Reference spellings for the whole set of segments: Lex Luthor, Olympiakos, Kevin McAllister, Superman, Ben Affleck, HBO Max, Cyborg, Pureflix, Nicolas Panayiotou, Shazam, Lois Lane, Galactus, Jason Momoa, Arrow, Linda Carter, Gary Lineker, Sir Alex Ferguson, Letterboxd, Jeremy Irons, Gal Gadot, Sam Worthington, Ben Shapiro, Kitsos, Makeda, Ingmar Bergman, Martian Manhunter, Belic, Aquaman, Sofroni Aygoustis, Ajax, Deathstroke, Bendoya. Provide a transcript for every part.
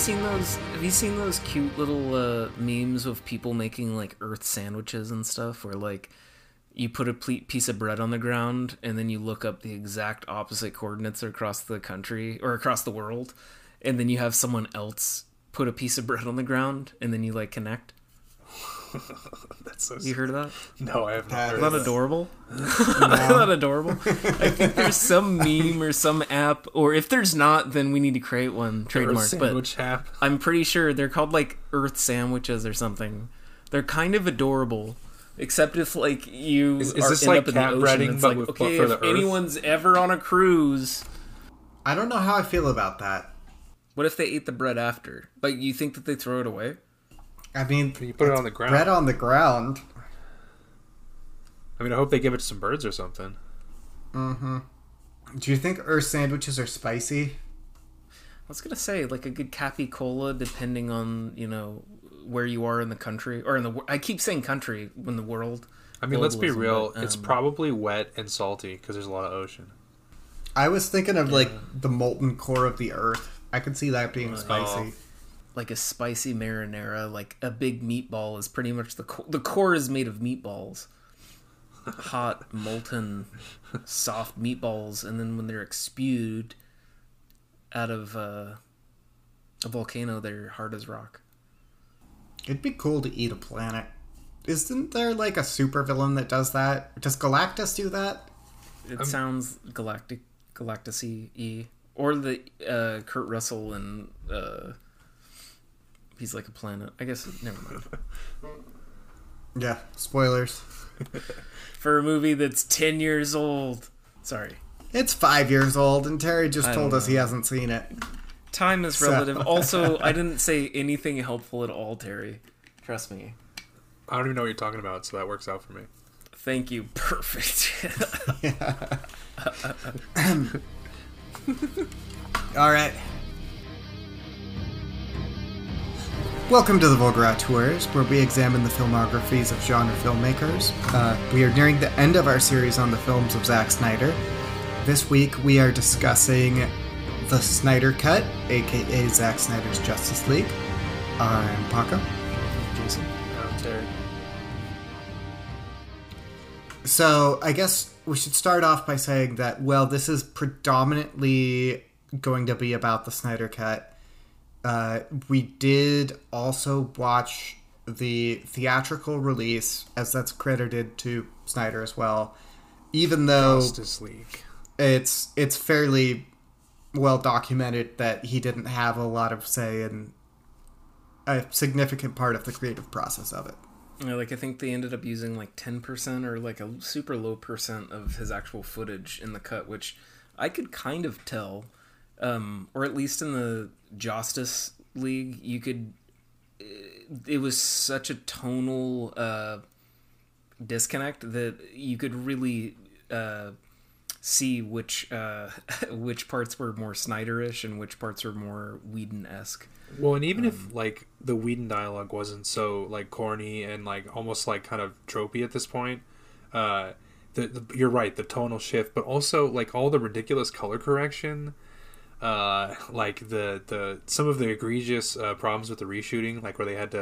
seen those? Have you seen those cute little memes of people making like Earth sandwiches and stuff, where like you put a piece of bread on the ground and then you look up the exact opposite coordinates across the country or across the world, and then you have someone else put a piece of bread on the ground and then you like connect? That's so. You heard of that? No, I have not. Isn't that adorable? No. I think there's some meme or some app, or if there's not, then we need to create one. Trademark, but app. I'm pretty sure they're called like Earth sandwiches or something. They're kind of adorable, except if like you is this like up cat in the ocean. It's like, okay, if Earth? Anyone's ever on a cruise, I don't know how I feel about that. What if they ate the bread after? Like, you think that they throw it away? I mean, you put it on the ground. Bread on the ground. I mean, I hope they give it to some birds or something. Mm-hmm. Do you think Earth sandwiches are spicy? I was gonna say, like a good capicola, depending on, you know, where you are in the country or in the. I keep saying country when the world. I mean, let's be real. But, it's probably wet and salty because there's a lot of ocean. I was thinking of like the molten core of the Earth. I could see that being spicy. Like a spicy marinara, like a big meatball is pretty much the core is made of meatballs, hot, molten, soft meatballs, and then when they're spewed out of a volcano, they're hard as rock. It'd be cool to eat a planet. Isn't there like a supervillain that does that? Does Galactus do that? It sounds Galactus-y, or the Kurt Russell and. He's like a planet. I guess, never mind. Yeah, spoilers. For a movie that's 10 years old. Sorry. It's 5 years old, and Terry just told us he hasn't seen it. Time is relative. Also, I didn't say anything helpful at all, Terry. Trust me. I don't even know what you're talking about, so that works out for me. Thank you. Perfect. All right. Welcome to the Vulgar Tours, where we examine the filmographies of genre filmmakers. We are nearing the end of our series on the films of Zack Snyder. This week we are discussing The Snyder Cut, aka Zack Snyder's Justice League. I'm Paco. Jason. I'm Terry. So I guess we should start off by saying that, well, this is predominantly going to be about the Snyder Cut. We did also watch the theatrical release, as that's credited to Snyder as well, even though Justice League. It's fairly well documented that he didn't have a lot of say in a significant part of the creative process of it. Yeah, like I think they ended up using like 10% or like a super low % of his actual footage in the cut, which I could kind of tell. Or at least in the Justice League, you could. It was such a tonal disconnect that you could really see which parts were more Snyder-ish and which parts were more Whedon-esque. Well, and even if like the Whedon dialogue wasn't so like corny and like almost like kind of tropey at this point, you're right, the tonal shift, but also like all the ridiculous color correction. Like the some of the egregious problems with the reshooting, like where they had to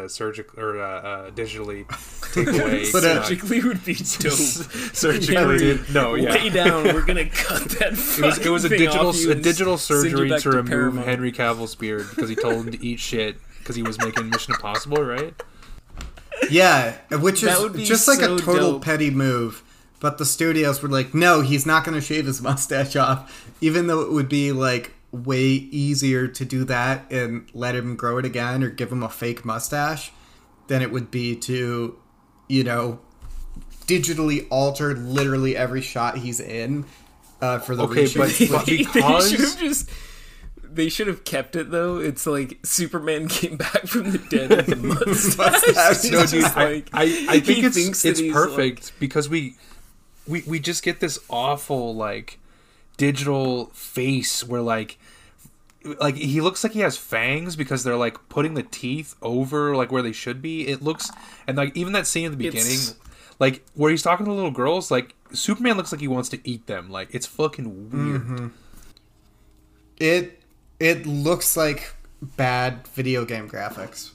digitally take away surgically would be dope. Surgically, no, yeah. Way down. We're gonna cut that. It was a digital surgery to remove Henry Cavill's beard because he told him to eat shit because he was making Mission Impossible, right? Yeah, which is just so like a total dope. Petty move. But the studios were like, no, he's not going to shave his mustache off, even though it would be like way easier to do that and let him grow it again or give him a fake mustache than it would be to, you know, digitally alter literally every shot he's in for the reshoot. But because... They should have kept it, though. It's like Superman came back from the dead with a mustache. No, dude, like, I think it's perfect like... because we just get this awful like digital face where like he looks like he has fangs because they're like putting the teeth over like where they should be. It looks and like even that scene at the beginning, like where he's talking to little girls, like Superman looks like he wants to eat them. Like it's fucking weird. Mm-hmm. It looks like bad video game graphics.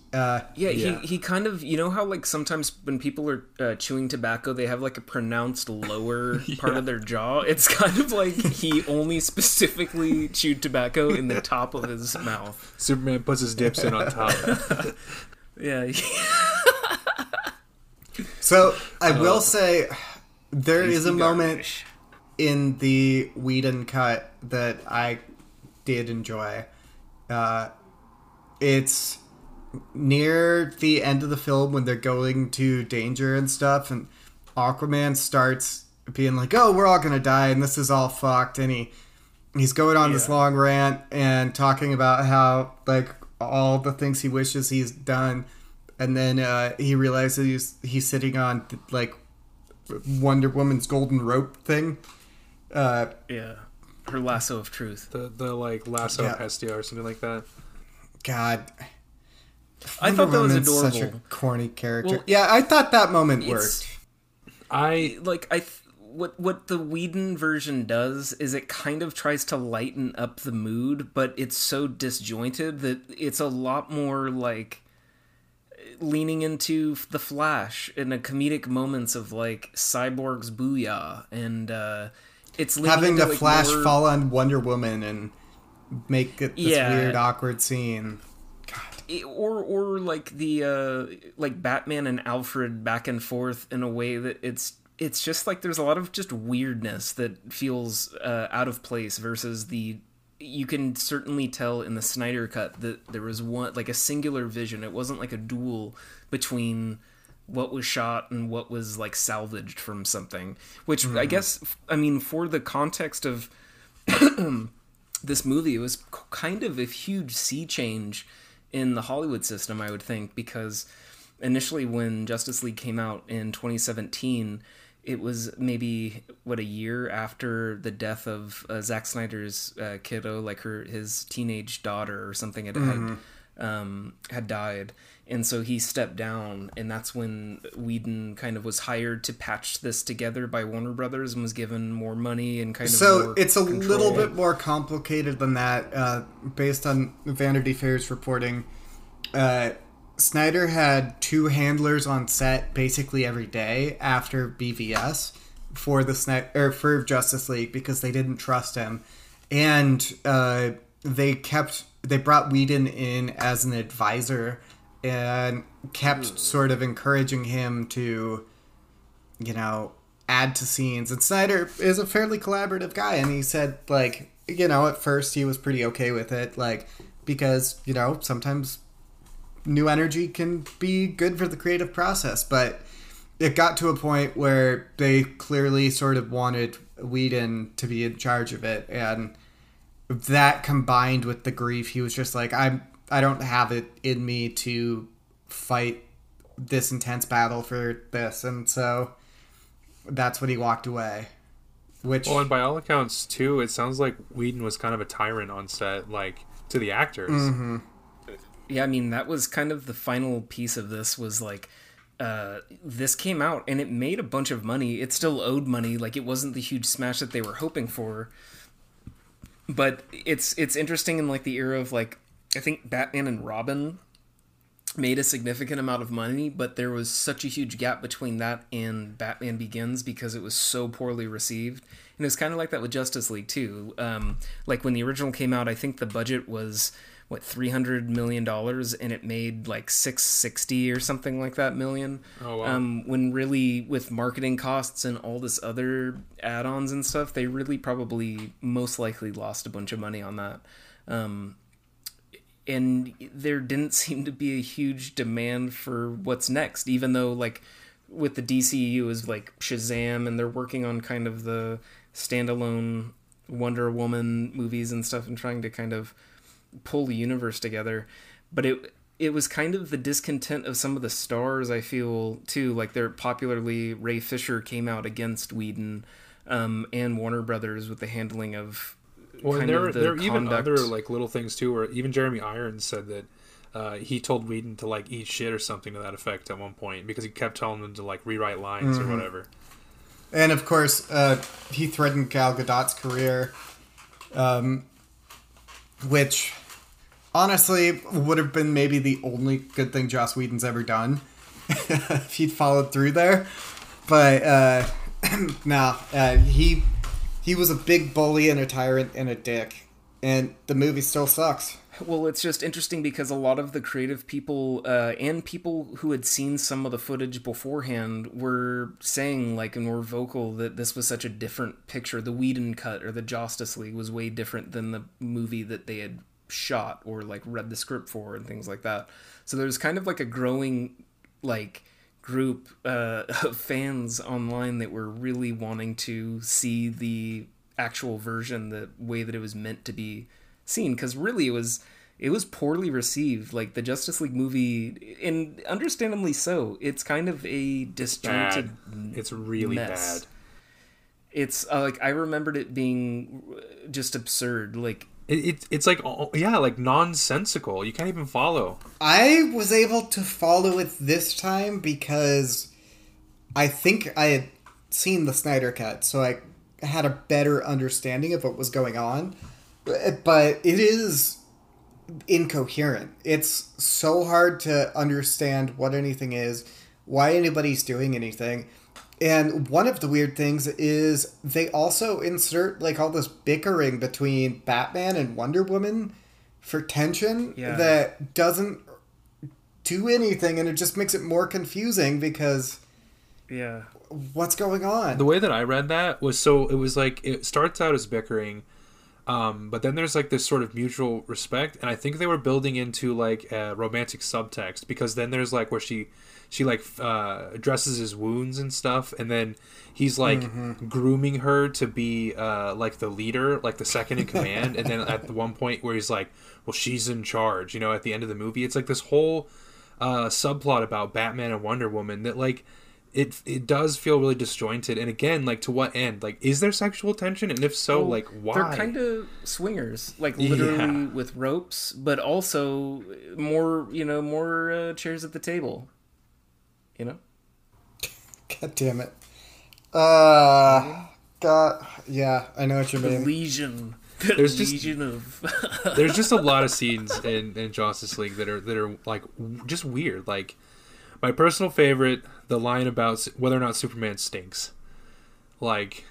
He kind of, you know how like sometimes when people are chewing tobacco, they have like a pronounced lower part of their jaw. It's kind of like he only specifically chewed tobacco in the top of his mouth. Superman puts his dips in on top. So I will say there is a moment in the Whedon cut that I did enjoy. It's near the end of the film when they're going to danger and stuff, and Aquaman starts being like, oh, we're all gonna die and this is all fucked, and he's going on this long rant and talking about how like all the things he wishes he's done, and then he realizes he's sitting on like Wonder Woman's golden rope thing, her lasso of truth, the like lasso of Hestia or something like that. God, I thought that was adorable. Such a corny character. Well, I thought that moment worked. What the Whedon version does is it kind of tries to lighten up the mood, but it's so disjointed that it's a lot more like leaning into The Flash and the comedic moments of like Cyborg's Booyah, and it's having into, the like, Flash more... fall on Wonder Woman and make it this weird awkward scene. Or like the like Batman and Alfred back and forth in a way that it's just like there's a lot of just weirdness that feels out of place versus the, you can certainly tell in the Snyder cut that there was one like a singular vision. It wasn't like a duel between what was shot and what was like salvaged from something, which I guess, I mean, for the context of this movie, it was kind of a huge sea change in the Hollywood system, I would think, because initially when Justice League came out in 2017, it was maybe, a year after the death of Zack Snyder's kiddo, like his teenage daughter or something had died. And so he stepped down, and that's when Whedon kind of was hired to patch this together by Warner Brothers and was given more money and kind of more it's a control. Little bit more complicated than that. Based on Vanity Fair's reporting, Snyder had two handlers on set basically every day after BVS for Justice League because they didn't trust him, and they brought Whedon in as an advisor and kept sort of encouraging him to, add to scenes. And Snyder is a fairly collaborative guy, and he said, like, at first he was pretty okay with it, like, because, sometimes new energy can be good for the creative process. But it got to a point where they clearly sort of wanted Whedon to be in charge of it, and that combined with the grief, he was just like, I don't have it in me to fight this intense battle for this. And so that's when he walked away. And by all accounts, too, it sounds like Whedon was kind of a tyrant on set, like, to the actors. Mm-hmm. Yeah, I mean, that was kind of the final piece of this was, like, this came out and it made a bunch of money. It still owed money. Like, it wasn't the huge smash that they were hoping for. But it's interesting in, like, the era of, like, I think Batman and Robin made a significant amount of money, but there was such a huge gap between that and Batman Begins because it was so poorly received. And it was kind of like that with Justice League too. Like when the original came out, I think the budget was $300 million and it made like 660 or something like that million. Oh, wow. When really with marketing costs and all this other add-ons and stuff, they really probably most likely lost a bunch of money on that. And there didn't seem to be a huge demand for what's next, even though like with the DCU is like Shazam and they're working on kind of the standalone Wonder Woman movies and stuff and trying to kind of pull the universe together. But it was kind of the discontent of some of the stars, I feel, too. Like they're popularly, Ray Fisher came out against Whedon and Warner Brothers with the handling of... Well, and there are even other like little things too, where even Jeremy Irons said that he told Whedon to like eat shit or something to that effect at one point because he kept telling them to like rewrite lines or whatever. And of course, he threatened Gal Gadot's career, which honestly would have been maybe the only good thing Joss Whedon's ever done if he'd followed through there. But he was a big bully and a tyrant and a dick, and the movie still sucks. Well, it's just interesting because a lot of the creative people and people who had seen some of the footage beforehand were saying, like, and were vocal that this was such a different picture. The Whedon cut or the Justice League was way different than the movie that they had shot or, like, read the script for and things like that. So there's kind of like a growing, like, group of fans online that were really wanting to see the actual version, the way that it was meant to be seen, because really it was poorly received. Like, the Justice League movie, and understandably so, it's kind of a disjointed mess. It's really bad. It's like, I remembered it being just absurd. Like it's like, yeah, like nonsensical. You can't even follow. I was able to follow it this time because I think I had seen the Snyder cut, so I had a better understanding of what was going on. But it is incoherent. It's so hard to understand what anything is, why anybody's doing anything. And one of the weird things is they also insert, like, all this bickering between Batman and Wonder Woman for tension that doesn't do anything, and it just makes it more confusing because... yeah. What's going on? The way that I read that was, so it was like, it starts out as bickering... but then there's, like, this sort of mutual respect, and I think they were building into, like, a romantic subtext, because then there's, like, where she addresses his wounds and stuff, and then he's, like, grooming her to be like the leader, like the second in command, and then at the one point where he's like, well, she's in charge, you know, at the end of the movie. It's like this whole subplot about Batman and Wonder Woman that, like, It does feel really disjointed. And again, like, to what end? Like, is there sexual tension? And if so, like, why? They're kind of swingers, like, literally with ropes, but also more chairs at the table, you know? God damn it. God, yeah, I know what you mean. Legion. There's just a lot of scenes in Justice League that are like, just weird. Like, my personal favorite, the line about whether or not Superman stinks. Like,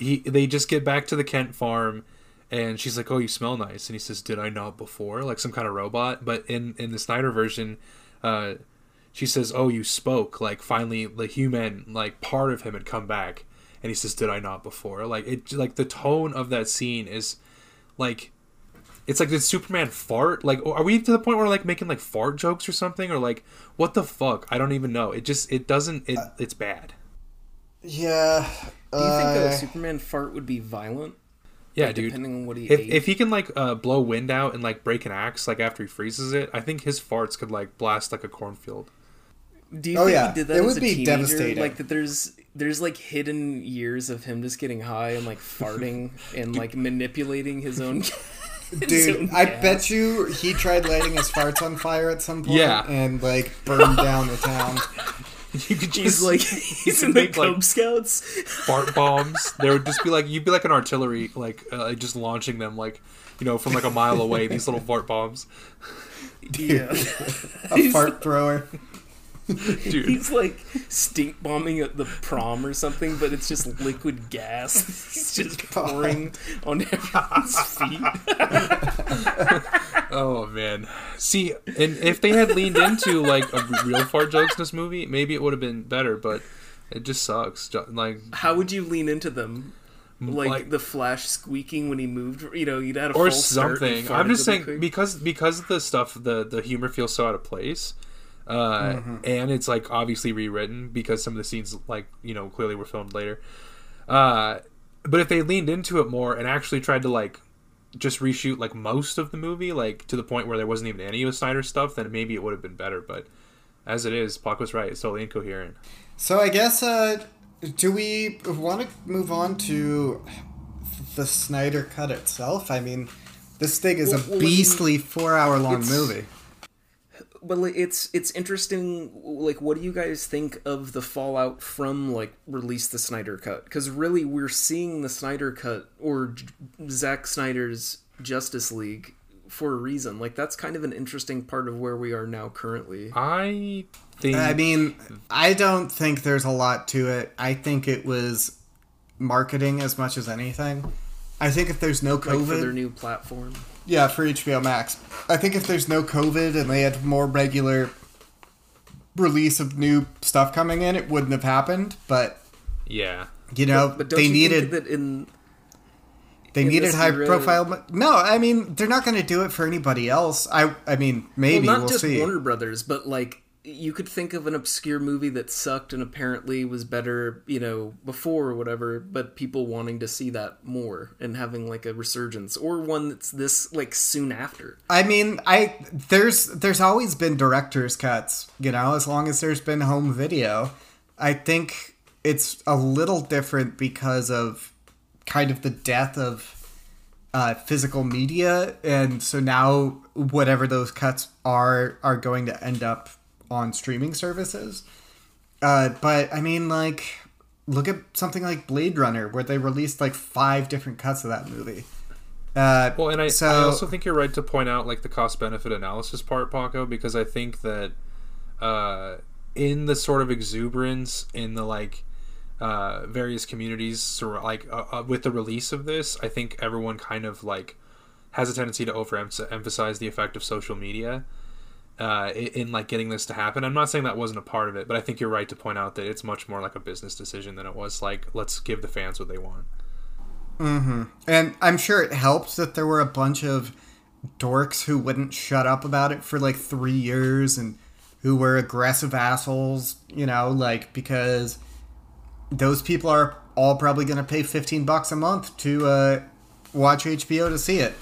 they just get back to the Kent farm, and she's like, oh, you smell nice. And he says, did I not before? Like some kind of robot. But in the Snyder version, she says, oh, you spoke. Like, finally, the human, like, part of him had come back. And he says, did I not before? Like, it, like, the tone of that scene is, like... it's like, did Superman fart? Like, are we to the point where we're, like, making, like, fart jokes or something? Or, like, what the fuck? I don't even know. It just, it doesn't, it's bad. Yeah. Do you think a Superman fart would be violent? Yeah, like, dude. Depending on what he ate? If he can, like, blow wind out and, like, break an axe, like, after he freezes it, I think his farts could, like, blast, like, a cornfield. Do you think he did that as a teenager? Devastating. Like, that there's like hidden years of him just getting high and, like, farting and, like, manipulating his own... Dude, I bet you he tried lighting his farts on fire at some point and, like, burned down the town. You could just, like, he's in the Cub Scouts. Fart bombs. There would just be, like, you'd be like an artillery, like, just launching them, like, you know, from, like, a mile away, these little fart bombs. Dude, a fart thrower. Dude. He's, like, stink bombing at the prom or something, but it's just liquid gas. He's just pouring on everyone's feet. Oh, man. See, and if they had leaned into, like, a real fart jokes in this movie, maybe it would have been better, but it just sucks. Like, how would you lean into them? Like the Flash squeaking when he moved, you know, you'd had a or something. I'm just saying, quick. because of the stuff, the humor feels so out of place. And it's, like, obviously rewritten because some of the scenes, like, you know, clearly were filmed later. But if they leaned into it more and actually tried to, like, just reshoot, like, most of the movie, like, to the point where there wasn't even any of Snyder stuff, then maybe it would have been better. But as it is, Paco's right. It's totally incoherent. So I guess, do we want to move on to the Snyder cut itself? I mean, this thing is a beastly 4-hour-long movie. But it's interesting, like, what do you guys think of the fallout from, like, release the Snyder Cut? Because really we're seeing the Snyder Cut, or Zack Snyder's Justice League, for a reason. Like, that's kind of an interesting part of where we are now currently. I don't think there's a lot to it. I think it was marketing as much as anything. I think if there's no COVID... Like for their new platform. Yeah, for HBO Max. I think if there's no COVID and they had more regular release of new stuff coming in, it wouldn't have happened, but... Yeah. You know, but don't they needed... Think that in... They needed high-profile... No, I mean, they're not going to do it for anybody else. I mean, maybe, we'll see. Well, not just Warner Brothers, but, like, you could think of an obscure movie that sucked and apparently was better, you know, before or whatever, but people wanting to see that more and having, like, a resurgence. Or one that's this, like, soon after. I mean, there's always been director's cuts, you know, as long as there's been home video. I think it's a little different because of... kind of the death of physical media, and so now whatever those cuts are going to end up on streaming services. But I mean, like, look at something like Blade Runner, where they released like 5 different cuts of that movie. I also think you're right to point out like the cost benefit analysis part, Paco, because I think that in the sort of exuberance in the like various communities like with the release of this, I think everyone kind of like has a tendency to overemphasize the effect of social media in like getting this to happen. I'm not saying that wasn't a part of it, but I think you're right to point out that it's much more like a business decision than it was like, let's give the fans what they want. Mm-hmm. And I'm sure it helps that there were a bunch of dorks who wouldn't shut up about it for like 3 years and who were aggressive assholes, you know, like, because those people are all probably going to pay $15 a month to watch HBO to see it.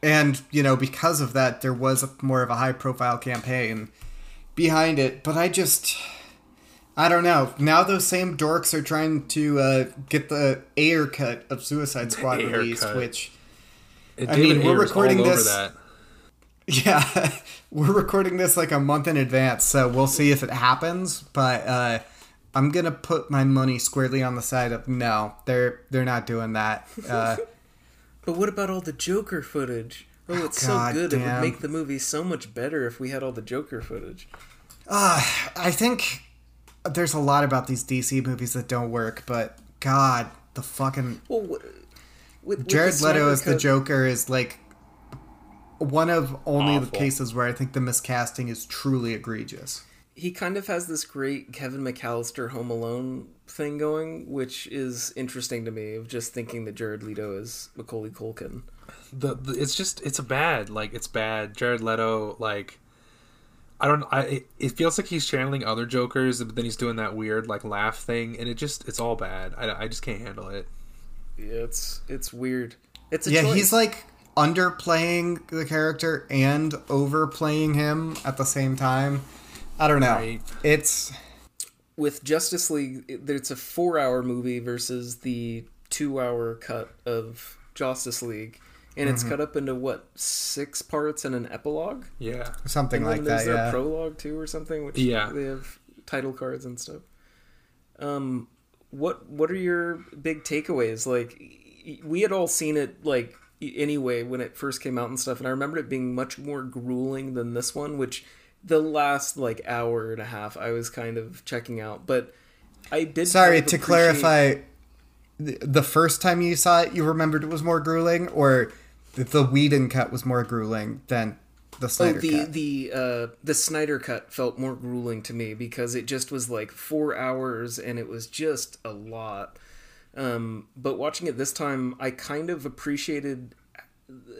And, you know, because of that, there was more of a high-profile campaign behind it. But I don't know. Now those same dorks are trying to get the air cut of Suicide Squad released, which... I mean, we're recording this... That. Yeah, we're recording this like a month in advance, so we'll see if it happens, but I'm going to put my money squarely on the side of no, they're not doing that. But what about all the Joker footage? Oh, it's God, so good. Damn. It would make the movie so much better if we had all the Joker footage. I think there's a lot about these DC movies that don't work, but God, the fucking... Well, with Jared Leto as the Joker is like... one of only awful. The cases where I think the miscasting is truly egregious. He kind of has this great Kevin McAllister Home Alone thing going, which is interesting to me, of just thinking that Jared Leto is Macaulay Culkin. It's bad. Jared Leto, like, it feels like he's channeling other Jokers, but then he's doing that weird, like, laugh thing, and it's all bad. I just can't handle it. Yeah, it's weird. It's a choice. He's like... underplaying the character and overplaying him at the same time. I don't know. Right. It's... With Justice League, it's a 4-hour movie versus the 2-hour cut of Justice League. And it's cut up into, 6 parts and an epilogue? Yeah. Something like that, yeah. There's a prologue, too, or something? Which they have title cards and stuff. What are your big takeaways? Like, we had all seen it, like... anyway when it first came out and stuff, and I remember it being much more grueling than this one, which the last like hour and a half I was kind of checking out, but I did clarify, the first time you saw it you remembered it was more grueling, or the Whedon cut was more grueling than the Snyder cut? The Snyder cut felt more grueling to me because it just was like 4 hours and it was just a lot. But watching it this time, I kind of appreciated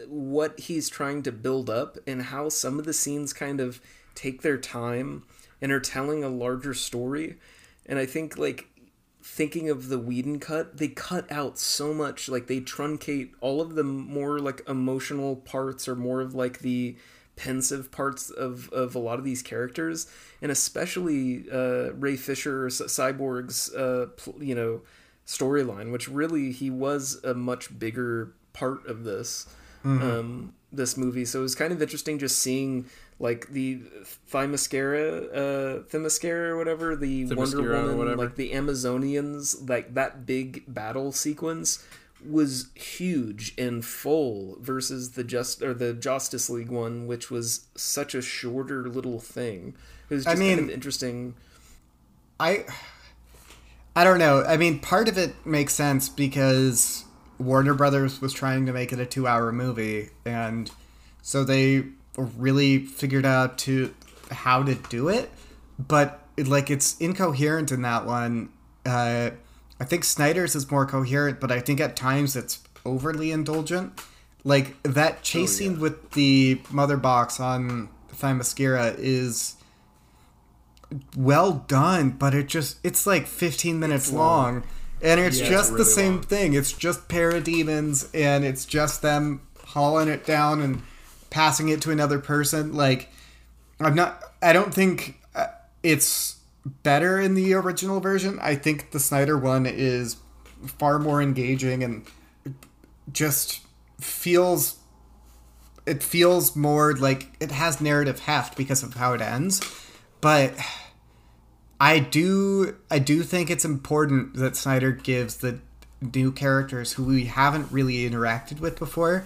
what he's trying to build up and how some of the scenes kind of take their time and are telling a larger story. And I think, like, thinking of the Whedon cut, they cut out so much. Like, they truncate all of the more, like, emotional parts or more of, like, the pensive parts of a lot of these characters. And especially Ray Fisher, Cyborg's, you know... storyline, which really he was a much bigger part of this this movie, so it was kind of interesting just seeing like the Themyscira or whatever, the Wonder Woman, like the Amazonians, like that big battle sequence was huge and full versus the Justice League one, which was such a shorter little thing. It was just kind of interesting. I don't know. I mean, part of it makes sense because Warner Brothers was trying to make it a 2-hour movie, and so they really figured out how to do it. But it's incoherent in that one. I think Snyder's is more coherent, but I think at times it's overly indulgent. Like, that chase scene with the Mother Box on Themyscira is well done, but it's like 15 minutes long. And it's just really the same thing. It's just Parademons, and it's just them hauling it down and passing it to another person. Like, I don't think it's better in the original version. I think the Snyder one is far more engaging and just feels more like it has narrative heft because of how it ends. But I do think it's important that Snyder gives the new characters who we haven't really interacted with before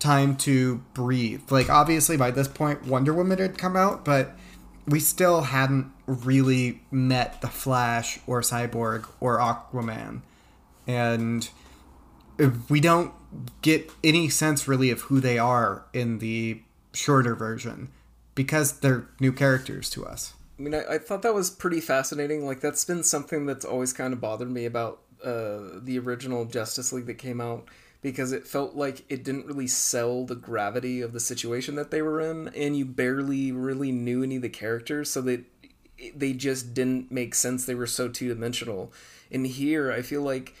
time to breathe. Like, obviously by this point Wonder Woman had come out, but we still hadn't really met the Flash or Cyborg or Aquaman. And we don't get any sense really of who they are in the shorter version because they're new characters to us. I mean, I thought that was pretty fascinating. Like, that's been something that's always kind of bothered me about the original Justice League that came out, because it felt like it didn't really sell the gravity of the situation that they were in, and you barely really knew any of the characters, so they just didn't make sense. They were so two-dimensional. And here, I feel like,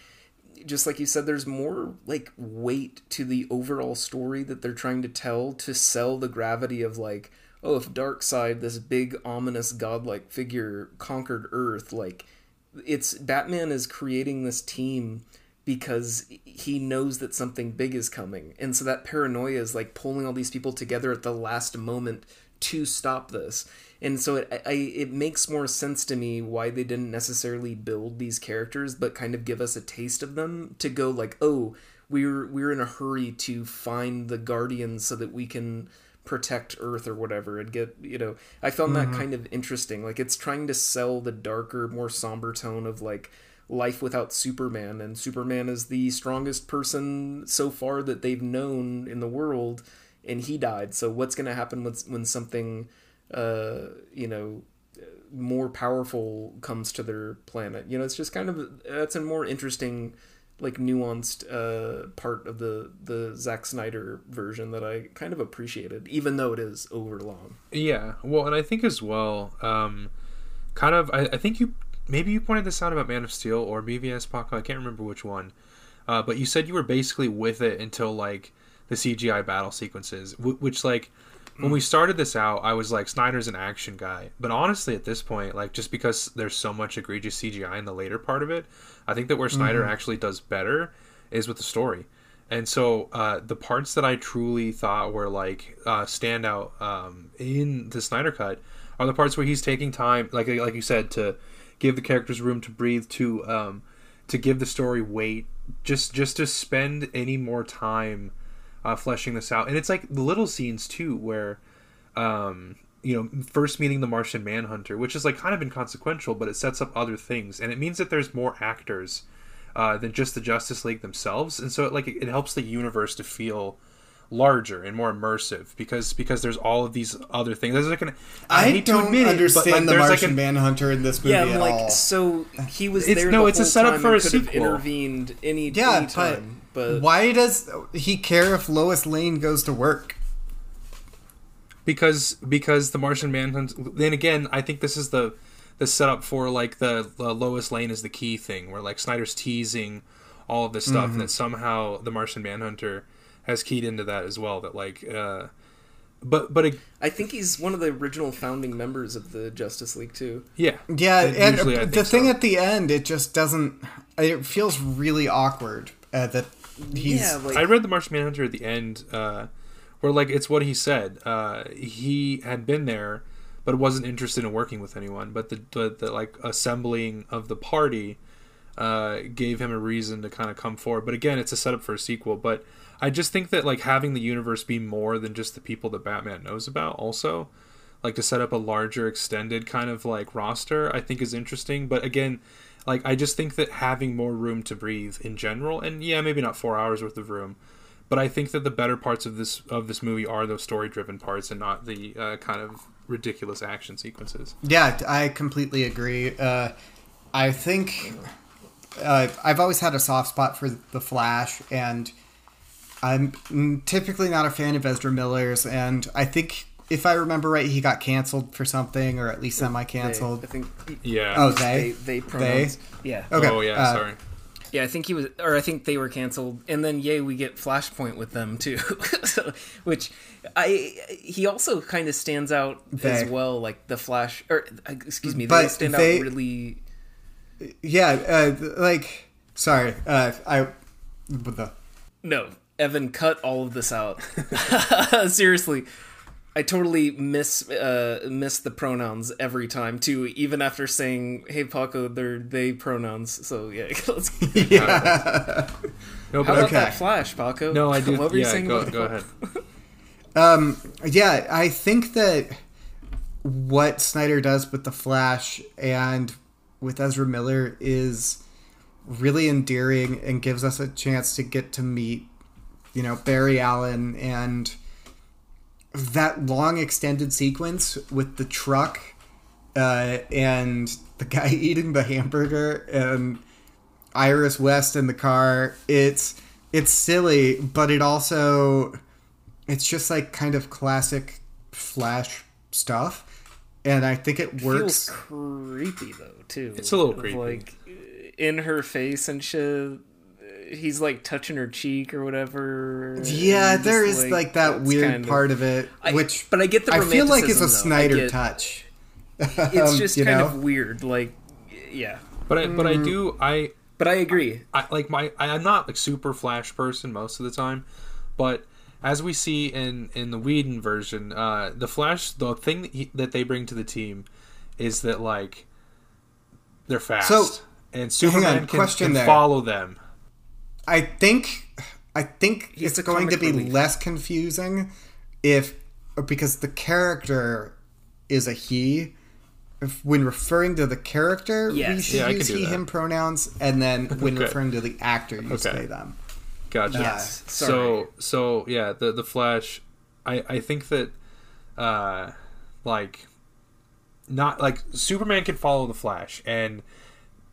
just like you said, there's more like weight to the overall story that they're trying to tell to sell the gravity of, like, oh, if Darkseid, this big, ominous, godlike figure, conquered Earth, like, Batman is creating this team because he knows that something big is coming. And so that paranoia is like pulling all these people together at the last moment to stop this. And so it makes more sense to me why they didn't necessarily build these characters, but kind of give us a taste of them to go like, oh, we're in a hurry to find the Guardians so that we can protect Earth or whatever. And get, I found that kind of interesting. Like, it's trying to sell the darker, more somber tone of like life without Superman, and Superman is the strongest person so far that they've known in the world, and he died. So what's going to happen when something, more powerful comes to their planet? It's just kind of, that's a more interesting, like, nuanced part of the Zack Snyder version that I kind of appreciated, even though it is overlong. Yeah, well, and I think as well, I think maybe you pointed this out about Man of Steel or BVS, Paco, I can't remember which one, but you said you were basically with it until, like, the CGI battle sequences, which, like, when we started this out, I was like, Snyder's an action guy. But honestly, at this point, like, just because there's so much egregious CGI in the later part of it, I think that where Snyder actually does better is with the story. And so the parts that I truly thought were, like, stand out in the Snyder Cut are the parts where he's taking time, like you said, to give the characters room to breathe, to give the story weight, just to spend any more time fleshing this out. And it's like the little scenes too, where first meeting the Martian Manhunter, which is like kind of inconsequential, but it sets up other things, and it means that there's more actors than just the Justice League themselves. And so it helps the universe to feel larger and more immersive because there's all of these other things. There's like an I don't understand the Martian Manhunter in this movie at all. So he was there. No, it's a setup for a sequel. Intervened any time, but why does he care if Lois Lane goes to work? Because the Martian Manhunter. Then again, I think this is the setup for like the Lois Lane is the key thing, where like Snyder's teasing all of this stuff, and that somehow the Martian Manhunter has keyed into that as well. That like, I think he's one of the original founding members of the Justice League too. Yeah, yeah. And the thing at the end, it just doesn't. It feels really awkward that he's. Yeah, like, I read the Martian Manhunter at the end, where like it's what he said. He had been there, but wasn't interested in working with anyone. But the assembling of the party gave him a reason to kind of come forward. But again, it's a setup for a sequel. But I just think that, like, having the universe be more than just the people that Batman knows about also, like, to set up a larger extended kind of, like, roster, I think is interesting. But again, like, I just think that having more room to breathe in general, and yeah, maybe not 4 hours worth of room, but I think that the better parts of this movie are those story-driven parts and not the kind of ridiculous action sequences. Yeah, I completely agree. I think I've always had a soft spot for The Flash, and I'm typically not a fan of Ezra Miller's, and I think, if I remember right, he got canceled for something, or at least semi-canceled. They, I think. Yeah. Oh, they? They pronounced. They? Yeah. Okay. Oh, yeah, sorry. Yeah, I think he was, or I think they were canceled, and then yay, we get Flashpoint with them too, so, which he also kind of stands out as well, like the Flash, or excuse me, they stand out really. Yeah, like sorry, I. The... No, Evan, cut all of this out. Seriously, I totally miss the pronouns every time too, even after saying, "Hey Paco, they're they pronouns." So yeah, let's get yeah. No, how about that Flash, Paco? No, I do. What were you saying? Go ahead. Yeah, I think that what Snyder does with the Flash and with Ezra Miller is really endearing and gives us a chance to get to meet, you know, Barry Allen and. That long extended sequence with the truck and the guy eating the hamburger and Iris West in the car, it's silly, but it also, it's just like kind of classic Flash stuff. And I think it works. It feels creepy though, too. It's a little creepy. Like in her face and shit. He's like touching her cheek or whatever. Yeah, there is like that weird kind of, part of it, which but I get the romanticism, I feel like it's a Snyder touch. It's just kind of weird, like yeah. But I agree. I'm not like super Flash person most of the time, but as we see in the Whedon version, the Flash, the thing that they bring to the team is that like they're fast, so, and Superman can follow them. I think it's going to be less confusing because the character is a he. When referring to the character, we use he/him pronouns, and then when referring to the actor, you say them. Gotcha. Yes. So yeah, the Flash. I think that like not like Superman can follow the Flash and.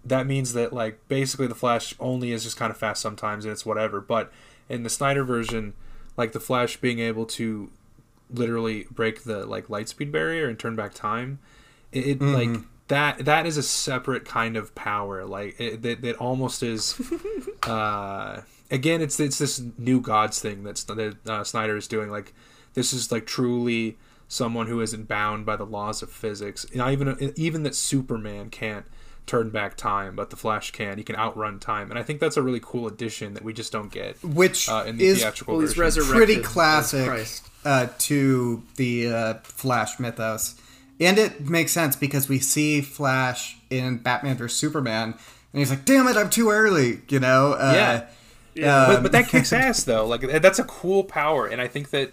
That means that, like, basically the Flash only is just kind of fast sometimes, and it's whatever. But in the Snyder version, like, the Flash being able to literally break the, like, light speed barrier and turn back time, it mm-hmm. like, that is a separate kind of power. Like, it almost is... again, it's this new gods thing that Snyder is doing. Like, this is, like, truly someone who isn't bound by the laws of physics. Not even that Superman can't turn back time, but the Flash can. He can outrun time, and I think that's a really cool addition that we just don't get, which in the theatrical version. Is pretty classic to the Flash mythos, and it makes sense because we see Flash in Batman vs Superman, and he's like, "Damn it, I'm too early," you know. Yeah. But that kicks ass though. Like that's a cool power, and I think that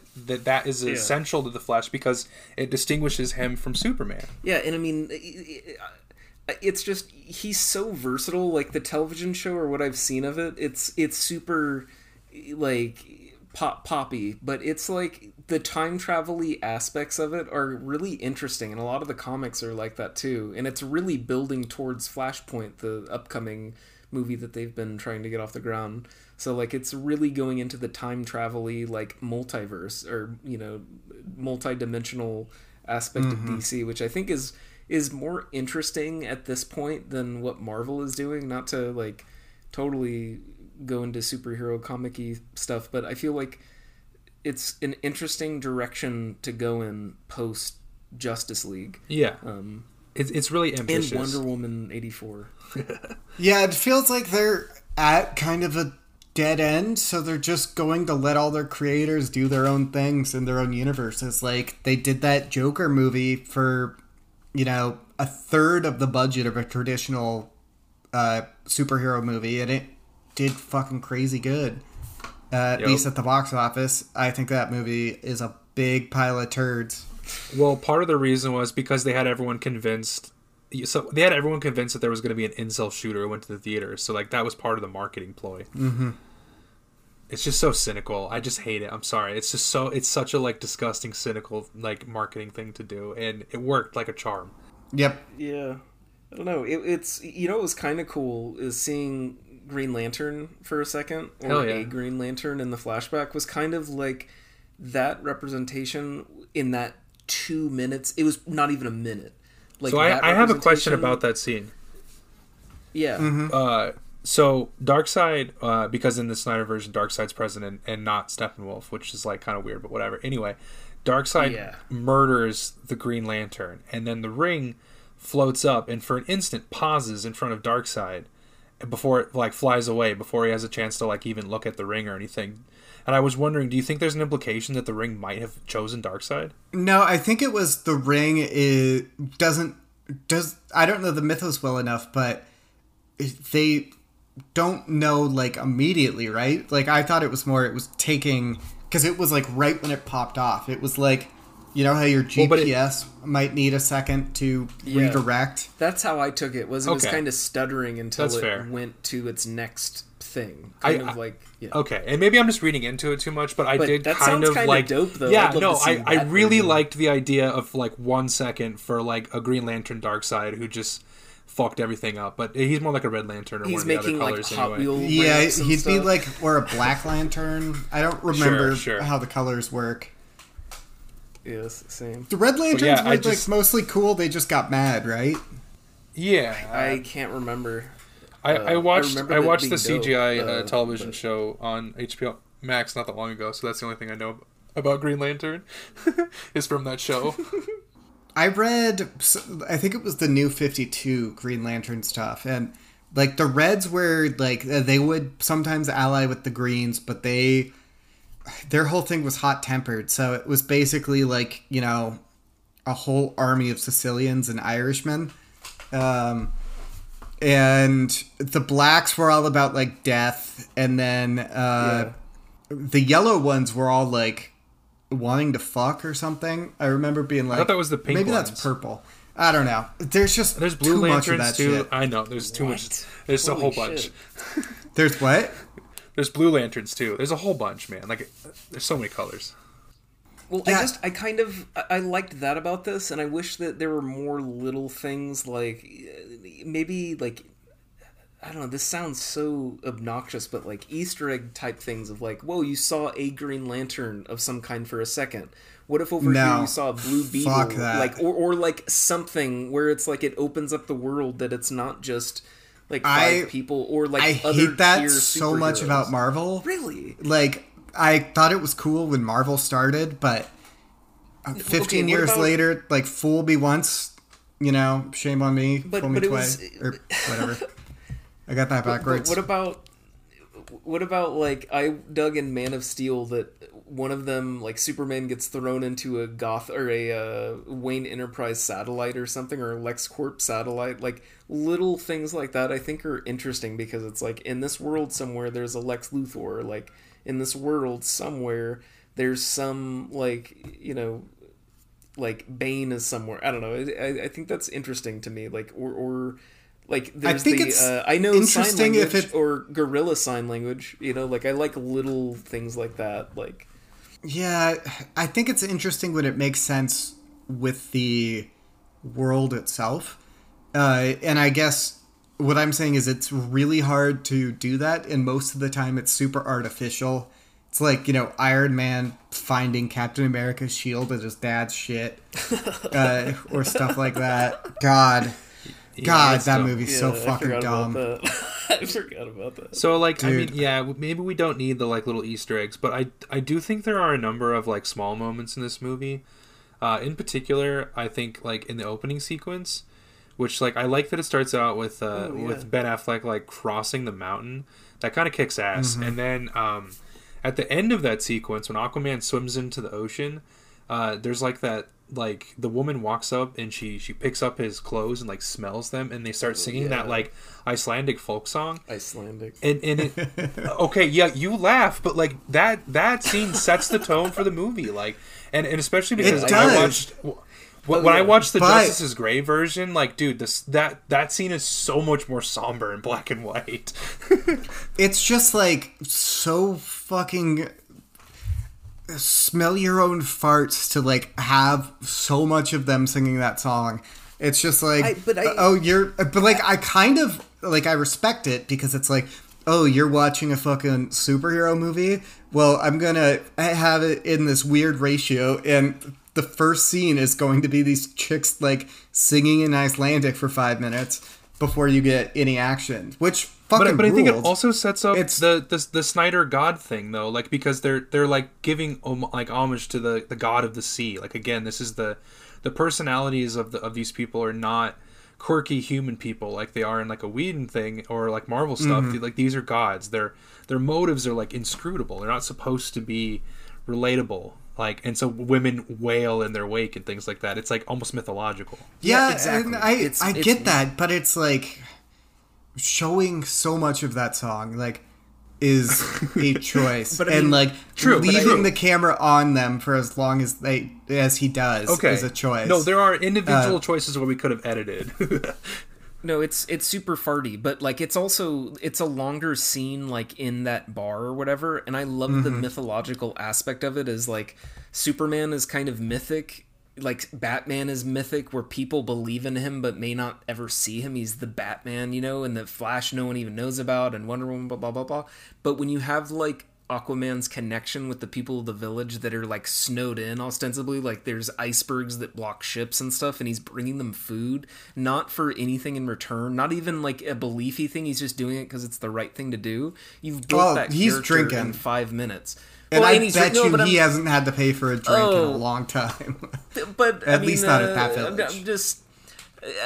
is essential to the Flash because it distinguishes him from Superman. Yeah, and I mean. It's just he's so versatile. Like the television show or what I've seen of it, it's super like poppy, but it's like the time travel-y aspects of it are really interesting, and a lot of the comics are like that too. And it's really building towards Flashpoint, the upcoming movie that they've been trying to get off the ground. So like it's really going into the time travel-y like multiverse or multi-dimensional aspect mm-hmm. of DC, which I think is more interesting at this point than what Marvel is doing. Not to like totally go into superhero comic-y stuff, but I feel like it's an interesting direction to go in post Justice League. Yeah, it's really ambitious. And Wonder Woman 84. Yeah, it feels like they're at kind of a dead end, so they're just going to let all their creators do their own things in their own universes. Like they did that Joker movie for. A third of the budget of a traditional superhero movie, and it did fucking crazy good. At least at the box office. I think that movie is a big pile of turds. Well, part of the reason was because they had everyone convinced. So they had everyone convinced that there was going to be an incel shooter who went to the theater. So like that was part of the marketing ploy. Mm-hmm. It's just so cynical. I just hate it. I'm sorry. It's just so, it's such a like disgusting, cynical like marketing thing to do, and it worked like a charm. Yep. Yeah. I don't know. It's you know what was kind of cool is seeing Green Lantern for a second, or a Green Lantern in the flashback was kind of like that representation in that 2 minutes. It was not even a minute. Like, so I have a question about that scene. Yeah. Mm-hmm. So Darkseid, because in the Snyder version, Darkseid's president and not Steppenwolf, which is like kind of weird, but whatever. Anyway, Darkseid murders the Green Lantern, and then the ring floats up and for an instant pauses in front of Darkseid before it like flies away, before he has a chance to like even look at the ring or anything. And I was wondering, do you think there's an implication that the ring might have chosen Darkseid? No, I think it was the ring doesn't I don't know the mythos well enough, but they don't know like immediately, right? Like I thought it was taking, because it was like right when it popped off. It was like, you know how your GPS might need a second to redirect? That's how I took it. It was kind of stuttering until went to its next thing. Okay, and maybe I'm just reading into it too much, but I did kind of like... dope, though. Yeah, I really liked the idea of like 1 second for like a Green Lantern Darkseid who just fucked everything up, but he's more like a Red Lantern or he's one of the other colors like, anyway. He'd be like, or a Black Lantern. I don't remember how the colors work. Yes, same. The Red Lanterns were like mostly cool. They just got mad, right? Yeah, I can't remember. I watched the CGI television show on HBO Max not that long ago, so that's the only thing I know about Green Lantern is from that show. I read, I think it was the New 52 Green Lantern stuff, and like the Reds were like they would sometimes ally with the Greens, but their whole thing was hot-tempered, so it was basically like, you know, a whole army of Sicilians and Irishmen, and the Blacks were all about like death, and then the yellow ones were all like wanting to fuck or something. I remember being like, I thought that was the pink maybe ones. That's purple. I don't know. There's blue too lanterns much of that too. Shit. I know there's too much. There's Holy a whole shit. Bunch. There's what? There's blue lanterns too. There's a whole bunch, man. Like, there's so many colors. Well, yeah. I liked that about this, and I wish that there were more little things like, maybe like, I don't know, this sounds so obnoxious, but like Easter egg type things of like, whoa, you saw a Green Lantern of some kind for a second. What if over here you saw a blue beetle? Fuck that. Like, or like something where it's like it opens up the world that it's not just... like five people or like I other hate that so much about Marvel. Really? Like I thought it was cool when Marvel started, but 15 years later, like fool me once, you know, shame on me, fool me twice, or whatever. I got that backwards. But what about like I dug in Man of Steel that one of them, like Superman, gets thrown into a Wayne Enterprise satellite or something, or a LexCorp satellite. Like little things like that, I think are interesting because it's like in this world somewhere there's a Lex Luthor. Like in this world somewhere there's some like, you know, like Bane is somewhere. I don't know. I think that's interesting to me. Like or like there's I know sign language or gorilla sign language. You know, like I like little things like that. Like. Yeah, I think it's interesting when it makes sense with the world itself. And I guess what I'm saying is it's really hard to do that. And most of the time it's super artificial. It's like, you know, Iron Man finding Captain America's shield at his dad's shit or stuff like that. God, that movie's so fucking dumb. I forgot about that. So, like, dude. I mean, yeah, maybe we don't need the, like, little Easter eggs, but I do think there are a number of, like, small moments in this movie. In particular, I think, like, in the opening sequence, which, like, I like that it starts out with Ben Affleck, like, crossing the mountain. That kind of kicks ass. Mm-hmm. And then at the end of that sequence, when Aquaman swims into the ocean, there's, like, that like the woman walks up and she picks up his clothes and like smells them, and they start singing that like Icelandic folk song. And it, okay, yeah, you laugh, but like that scene sets the tone for the movie, like, and especially because like, I watched. When I watched the Justice's Gray version, like, dude, that scene is so much more somber in black and white. It's just, like, so fucking smell your own farts to, like, have so much of them singing that song. It's just like, I kind of, like, I respect it because it's like, oh, you're watching a fucking superhero movie? Well, I'm gonna have it in this weird ratio, and the first scene is going to be these chicks like singing in Icelandic for 5 minutes before you get any action, which fucking but I think it also sets up the Snyder God thing though, like because they're like giving like homage to the God of the sea. Like again, this is the personalities of these people are not quirky human people like they are in like a Whedon thing or like Marvel stuff. Mm-hmm. Like these are gods. Their motives are like inscrutable. They're not supposed to be relatable. Like, and so women wail in their wake and things like that. It's like almost mythological. Yeah, exactly. And I get that, but it's like showing so much of that song like is a choice, but I mean, and like true, leaving the camera on them for as long as he does is a choice. No, there are individual choices where we could have edited. No, it's super farty, but like it's a longer scene like in that bar or whatever, and I love the mythological aspect of it. Is like Superman is kind of mythic, like Batman is mythic, where people believe in him but may not ever see him. He's the Batman, you know, and the Flash no one even knows about, and Wonder Woman, blah blah blah blah. But when you have like Aquaman's connection with the people of the village that are like snowed in ostensibly, like there's icebergs that block ships and stuff, and he's bringing them food, not for anything in return, not even like a beliefy thing, he's just doing it because it's the right thing to do. You've built that he's drinking in 5 minutes, and he hasn't had to pay for a drink in a long time. But at least not at that village.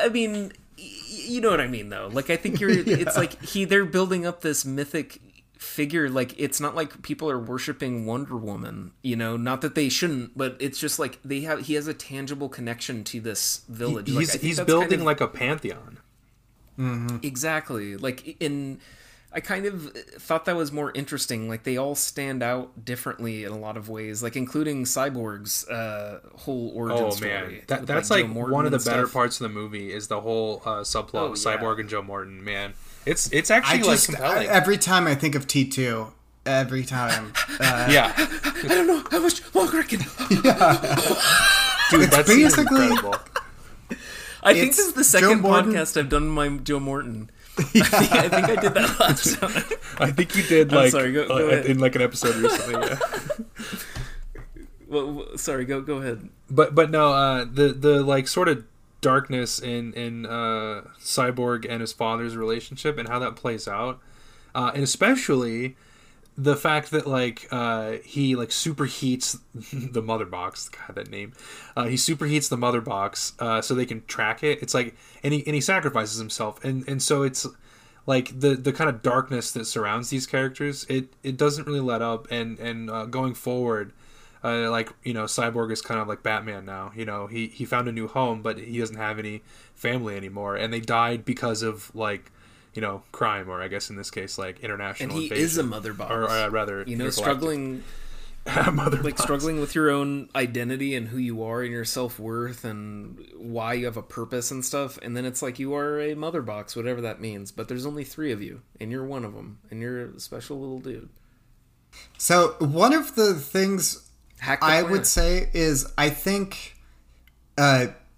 I mean you know what I mean though, like I think you're it's like they're building up this mythic figure. Like it's not like people are worshiping Wonder Woman, you know, not that they shouldn't, but it's just like he has a tangible connection to this village. He's building kind of like a pantheon. Mm-hmm. Exactly. Like I kind of thought that was more interesting. Like they all stand out differently in a lot of ways, like including Cyborg's whole origin story. Oh man, that's like one of the better parts of the movie is the whole subplot with Cyborg and Joe Morton, man. It's actually compelling. Every time I think of T2, every time. Yeah. I don't know how much longer I can. Yeah. Dude, that's basically incredible. I think this is the second podcast I've done my Joe Morton. Yeah. I think I did that last time. I think you did like go in like an episode or something. Yeah. Well, sorry, go ahead. But no, the like sort of darkness in Cyborg and his father's relationship and how that plays out, and especially the fact that like he like superheats the Mother Box. God, that name. He superheats the Mother Box so they can track it. It's like and he sacrifices himself, and so it's like the kind of darkness that surrounds these characters. It doesn't really let up, and going forward. Like, you know, Cyborg is kind of like Batman now. You know, he found a new home, but he doesn't have any family anymore. And they died because of, like, you know, crime, or I guess in this case, like, international invasion. And he is a Mother Box. Or rather, you know, struggling with your own identity and who you are and your self-worth and why you have a purpose and stuff. And then it's like you are a Mother Box, whatever that means. But there's only 3 of you, and you're one of them. And you're a special little dude. So one of the things I would say is I think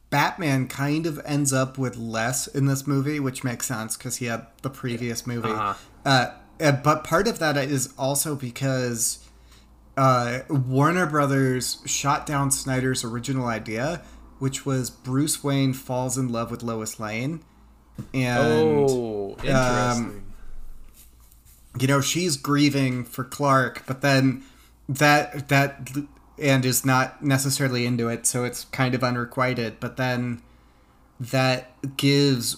Batman kind of ends up with less in this movie, which makes sense because he had the previous movie. Uh-huh. But part of that is also because Warner Brothers shot down Snyder's original idea, which was Bruce Wayne falls in love with Lois Lane. And, interesting. You know, she's grieving for Clark, but then that and is not necessarily into it, so it's kind of unrequited, but then that gives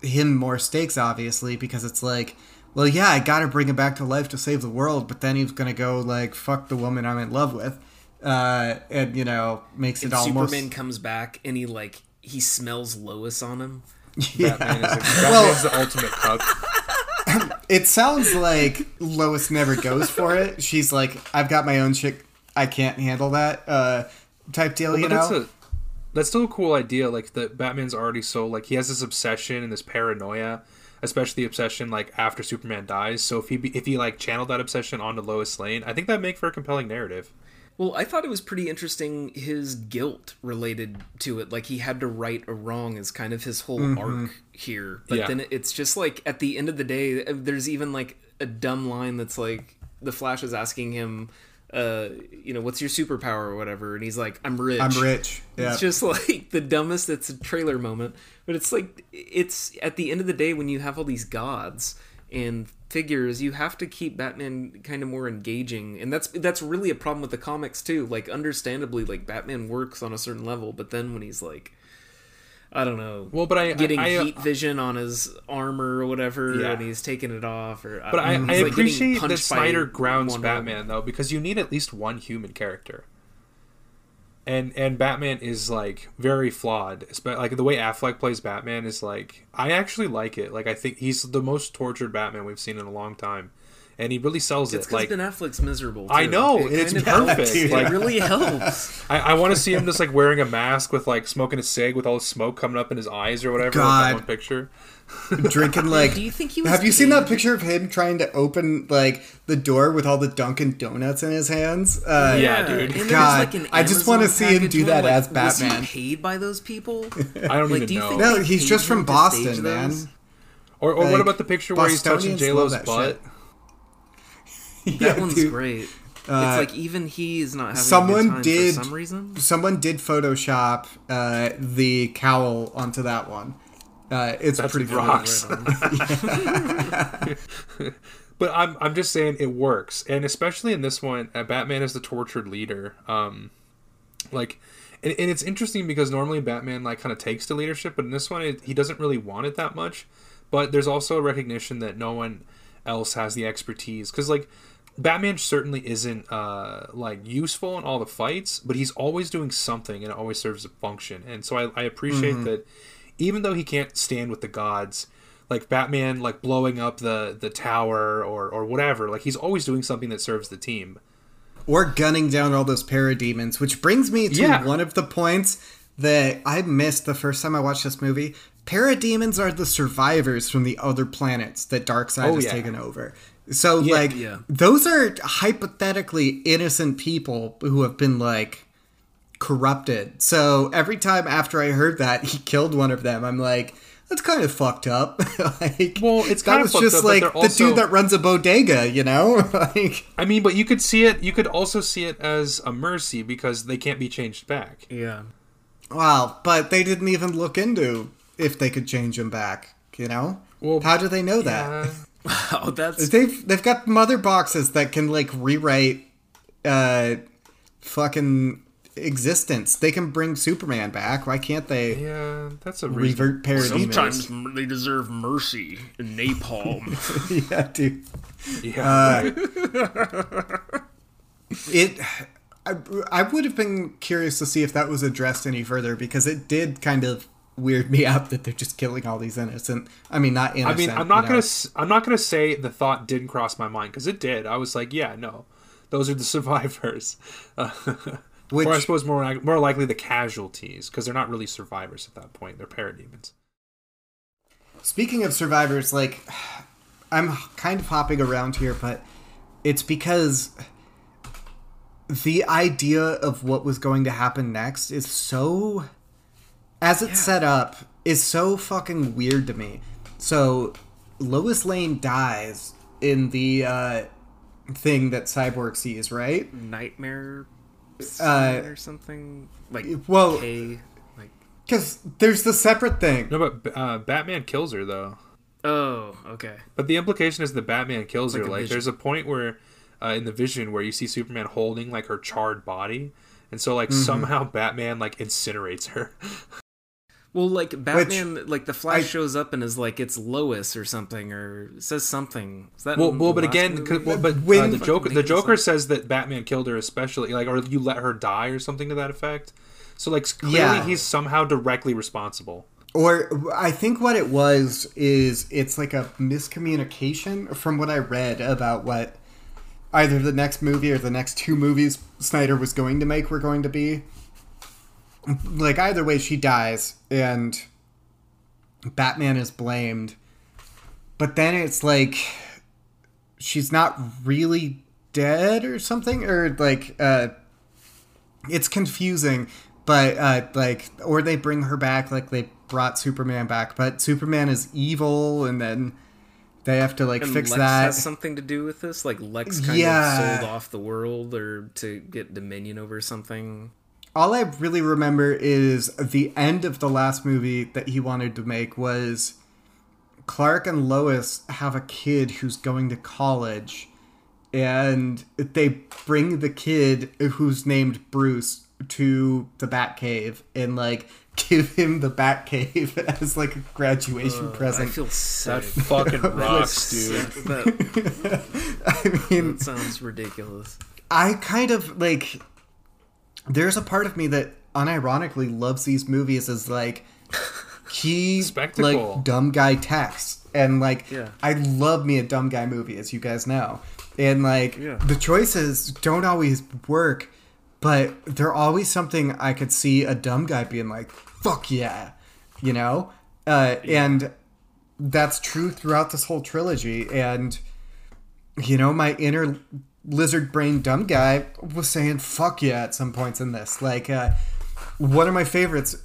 him more stakes, obviously, because it's like, well, yeah, I gotta bring him back to life to save the world, but then he's gonna go like fuck the woman I'm in love with, and you know, makes it almost. Superman comes back and he smells Lois on him. Yeah. Batman is the ultimate cup. It sounds like Lois never goes for it. She's like, I've got my own shit. I can't handle that type deal, you know? That's still a cool idea, like, that Batman's already so, like, he has this obsession and this paranoia, especially the obsession, like, after Superman dies. So if he channeled that obsession onto Lois Lane, I think that'd make for a compelling narrative. Well, I thought it was pretty interesting, his guilt related to it. Like, he had to right a wrong is kind of his whole arc here. But then it's just, like, at the end of the day, there's even, like, a dumb line that's, like, the Flash is asking him, what's your superpower or whatever? And he's like, I'm rich. Yeah. It's just, like, the dumbest. It's a trailer moment. But it's, like, it's at the end of the day when you have all these gods and figures, you have to keep Batman kind of more engaging, and that's really a problem with the comics too. Like, understandably, like, Batman works on a certain level, but then when he's like, I don't know, well, but I heat vision on his armor or whatever, and he's taking it off. Or but I like appreciate that Snyder grounds Wonder Batman Woman, though, because you need at least one human character, and Batman is, like, very flawed. Like, the way Affleck plays Batman is, like, I actually like it. Like, I think he's the most tortured Batman we've seen in a long time, and he really sells it. It's because Ben Affleck's miserable, too. I know. It's perfect. It really helps. I want to see him just, like, wearing a mask with, like, smoking a cig with all the smoke coming up in his eyes or whatever. God. That one picture. Drinking, like... Do you think he was Have you seen that picture of him trying to open, like, the door with all the Dunkin' Donuts in his hands? Yeah, dude. And God, like, I just want to see him do that, like, as Batman. Was he paid by those people? I don't even know. No, he's just from Boston, man. Or like, what about the picture where he's touching J-Lo's butt? That one's great. It's like, even he is not having a good time for some reason. Someone did Photoshop the cowl onto that one. That's pretty rocks. But I'm just saying it works, and especially in this one, Batman is the tortured leader. And it's interesting because normally Batman, like, kind of takes to leadership, but in this one, he doesn't really want it that much. But there's also a recognition that no one else has the expertise, because, like, Batman certainly isn't like, useful in all the fights, but he's always doing something and it always serves a function. And so I appreciate that. Even though he can't stand with the gods, like, Batman, like, blowing up the tower or whatever, like, he's always doing something that serves the team. Or gunning down all those parademons, which brings me to one of the points that I missed the first time I watched this movie. Parademons are the survivors from the other planets that Darkseid has taken over. So, those are hypothetically innocent people who have been, like... corrupted. So every time after I heard that he killed one of them, I'm like, that's kind of fucked up. Like, well, it's kind of fucked up. That was just like the dude that runs a bodega, you know? Like, I mean, but you could also see it as a mercy because they can't be changed back. Yeah. Well, but they didn't even look into if they could change them back, you know? Well, how do they know that? Wow, that's... They've got mother boxes that can, like, rewrite fucking... existence. They can bring Superman back. Why can't they? Yeah, that's a revert parademons. Sometimes they deserve mercy in napalm. Yeah, dude. Yeah. I would have been curious to see if that was addressed any further, because it did kind of weird me out that they're just killing all these innocent. I mean, not innocent. I mean, I'm not gonna say the thought didn't cross my mind, because it did. I was like, yeah, no, those are the survivors. Which, or I suppose more likely the casualties, because they're not really survivors at that point. They're parademons. Speaking of survivors, like, I'm kind of hopping around here, but it's because the idea of what was going to happen next is so... as it's set up, is so fucking weird to me. So, Lois Lane dies in the thing that Cyborg sees, right? Nightmare... or something like, well, because there's the separate thing. No, but Batman kills her though. Oh, okay. But the implication is that Batman kills her. Like, there's a point where in the vision where you see Superman holding, like, her charred body, and so, like, somehow Batman, like, incinerates her. Well, like Batman, like the Flash shows up and is like, it's Lois or something, or says something. Is that but the Joker says that Batman killed her, especially like, or you let her die or something to that effect. So like clearly he's somehow directly responsible. Or I think what it was is it's like a miscommunication from what I read about what either the next movie or the next two movies Snyder was going to make were going to be. Like, either way, she dies, and Batman is blamed. But then it's like, she's not really dead or something? Or, like, it's confusing. But, like, or they bring her back, like they brought Superman back. But Superman is evil, and then they have to, like, and fix Lex that. Has something to do with this? Like, Lex kind of sold off the world or to get dominion over something? All I really remember is the end of the last movie that he wanted to make was Clark and Lois have a kid who's going to college, and they bring the kid who's named Bruce to the Batcave and like give him the Batcave as like a graduation present. I feel sick. That fucking rocks, dude. I mean, that sounds ridiculous. I kind of like. There's a part of me that unironically loves these movies as, like, he, spectacle. Like, dumb guy texts. And, like, I love me a dumb guy movie, as you guys know. And, like, the choices don't always work, but they're always something I could see a dumb guy being like, fuck yeah, you know? And that's true throughout this whole trilogy. And, you know, my inner lizard brain dumb guy was saying fuck yeah at some points in this, like one of my favorites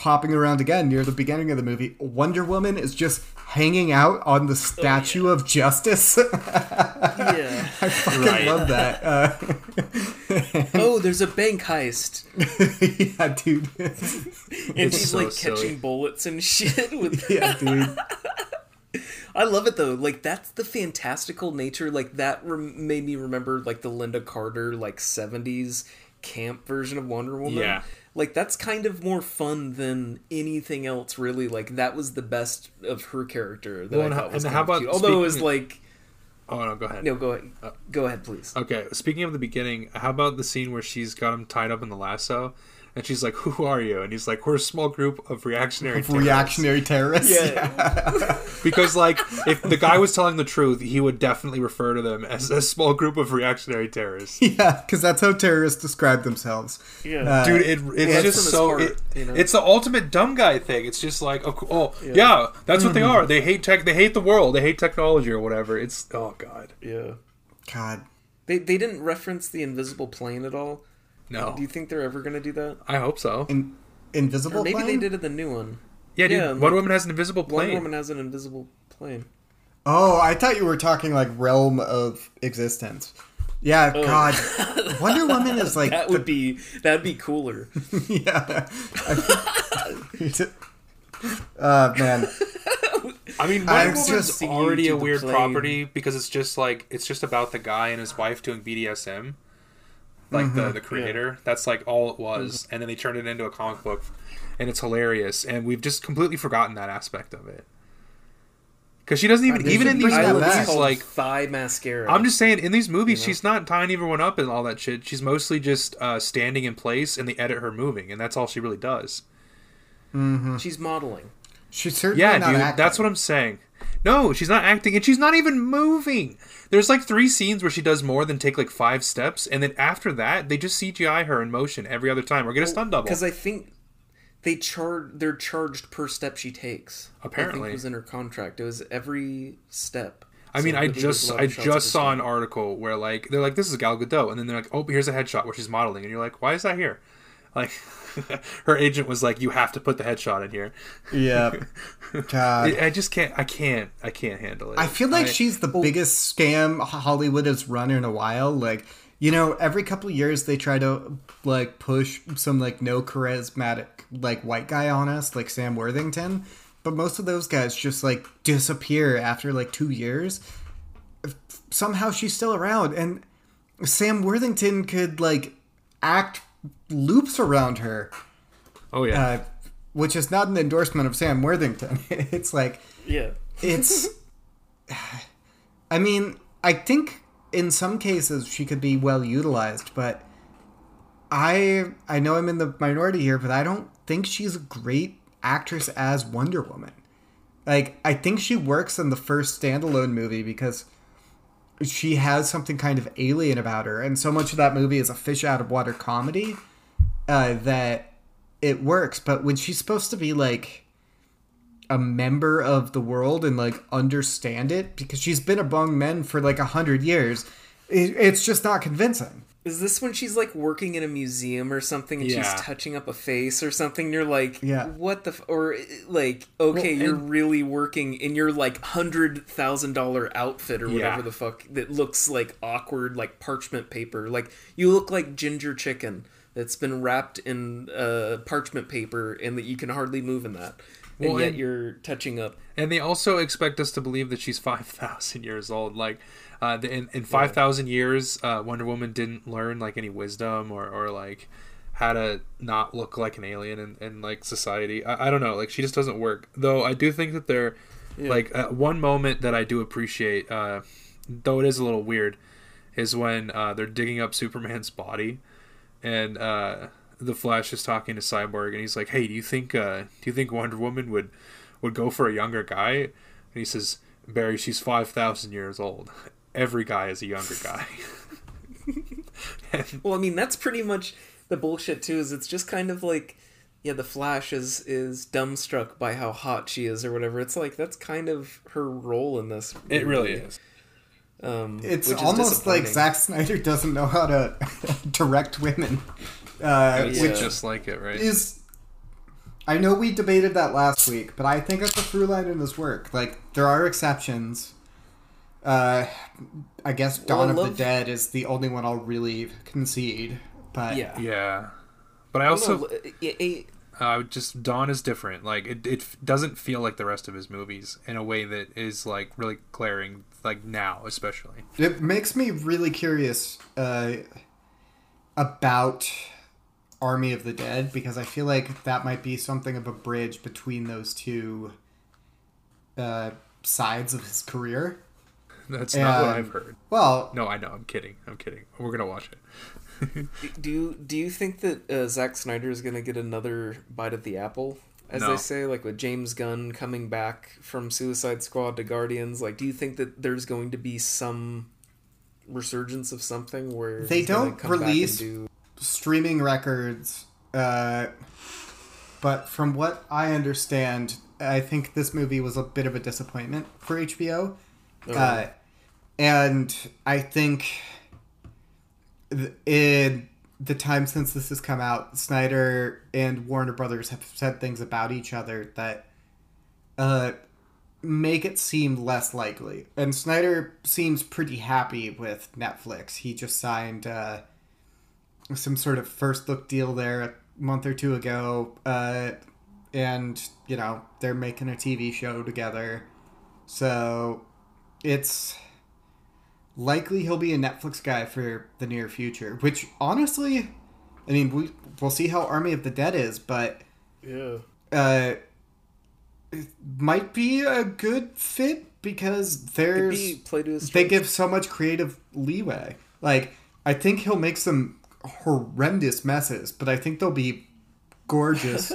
hopping around again near the beginning of the movie, Wonder Woman is just hanging out on the Statue of Justice. I fucking love that. There's a bank heist. Yeah, dude. And she's so like silly. Catching bullets and shit with I love it, though. Like, that's the fantastical nature. Like, that made me remember, like, the Linda Carter, like, 70s camp version of Wonder Woman. Yeah. Like, that's kind of more fun than anything else, really. Like, that was the best of her character that I thought was kind of cute. Although it was, like... Oh, no, go ahead. No, go ahead. Go ahead, please. Okay, speaking of the beginning, how about the scene where she's got him tied up in the lasso? And she's like, who are you? And he's like, we're a small group of reactionary terrorists. Yeah. Because, like, if the guy was telling the truth, he would definitely refer to them as a small group of reactionary terrorists. Yeah, because that's how terrorists describe themselves. Yeah. Dude, it's just so... Part, you know? It's the ultimate dumb guy thing. It's just like, that's what they are. They hate tech. They hate the world. They hate technology or whatever. It's... Oh, God. Yeah. God. They didn't reference the invisible plane at all. No. Do you think they're ever going to do that? I hope so. Invisible plane? Or maybe they did it the new one. Yeah, dude. Wonder Woman has an invisible plane. Wonder Woman has an invisible plane. Oh, I thought you were talking like realm of existence. Yeah, God. Wonder Woman is like... That'd be cooler. Yeah. Man. I mean, Wonder Woman's already a weird property because it's just like... It's just about the guy and his wife doing BDSM. Like the creator, that's like all it was, and then they turned it into a comic book, and it's hilarious. And we've just completely forgotten that aspect of it because she doesn't even in these movies like thigh mascara. I'm just saying, in these movies, she's not tying everyone up and all that shit. She's mostly just standing in place, and they edit her moving, and that's all she really does. Mm-hmm. She's modeling. She's certainly not acting. That's what I'm saying. No, she's not acting, and she's not even moving. There's like 3 scenes where she does more than take like 5 steps, and then after that, they just CGI her in motion every other time, or get a stunt double. Because I think they're charged per step she takes. Apparently, I think it was in her contract. It was every step. I mean, I just saw an article where like they're like, this is Gal Gadot, and then they're like, oh, here's a headshot where she's modeling, and you're like, why is that here? Like, her agent was like, you have to put the headshot in here. Yeah. God. I just can't. I can't handle it. I feel like she's the biggest scam Hollywood has run in a while. Like, you know, every couple of years they try to like push some like no charismatic like white guy on us, like Sam Worthington. But most of those guys just like disappear after like 2 years. Somehow she's still around, and Sam Worthington could like act loops around her. Oh yeah. which is not an endorsement of Sam Worthington. It's like, yeah, it's, I mean, I think in some cases she could be well utilized, but I know I'm in the minority here, but I don't think she's a great actress as Wonder Woman. Like, I think she works in the first standalone movie because she has something kind of alien about her, and so much of that movie is a fish out of water comedy that it works. But when she's supposed to be like a member of the world and like understand it, because she's been among men for like 100 years, it's just not convincing. Is this when she's like working in a museum or something and she's touching up a face or something? And you're like, what the, or like, okay, well, you're really working in your like $100,000 outfit or whatever the fuck that looks like awkward, like parchment paper. Like you look like ginger chicken that's been wrapped in parchment paper and that you can hardly move in that. And well, yet you're touching up. And they also expect us to believe that she's 5,000 years old. Like, in 5,000 years, Wonder Woman didn't learn, like, any wisdom or like, how to not look like an alien in like, society. I don't know. Like, she just doesn't work. Though I do think that they're, like, one moment that I do appreciate, though it is a little weird, is when they're digging up Superman's body. And, The Flash is talking to Cyborg, and he's like, "Hey, do you think Wonder Woman would go for a younger guy?" And he says, "Barry, she's 5,000 years old. Every guy is a younger guy." Well, I mean, that's pretty much the bullshit too. Is it's just kind of like, the Flash is dumbstruck by how hot she is or whatever. It's like that's kind of her role in this. It really is. It's almost like Zack Snyder doesn't know how to direct women. Which just like it, right? I know we debated that last week, but I think it's a through line in his work. Like, there are exceptions. I guess Dawn of the Dead is the only one I'll really concede. But but I also just Dawn is different. Like it doesn't feel like the rest of his movies in a way that is like really glaring. Like now, especially, it makes me really curious about Army of the Dead, because I feel like that might be something of a bridge between those two sides of his career. That's not what I've heard. Well, no, I know. I'm kidding. We're going to watch it. Do you think that Zack Snyder is going to get another bite of the apple? As they say, like with James Gunn coming back from Suicide Squad to Guardians, like, do you think that there's going to be some resurgence of something where they don't release streaming records? But from what I understand, I think this movie was a bit of a disappointment for HBO. Oh. And I think in the time since this has come out, Snyder and Warner Brothers have said things about each other that make it seem less likely. And Snyder seems pretty happy with Netflix. He just signed some sort of first look deal there a month or two ago. And, they're making a TV show together. So it's likely he'll be a Netflix guy for the near future, which honestly, I mean, we'll see how Army of the Dead is, but it might be a good fit because they give so much creative leeway. Like, I think he'll make some horrendous messes, but I think they'll be gorgeous,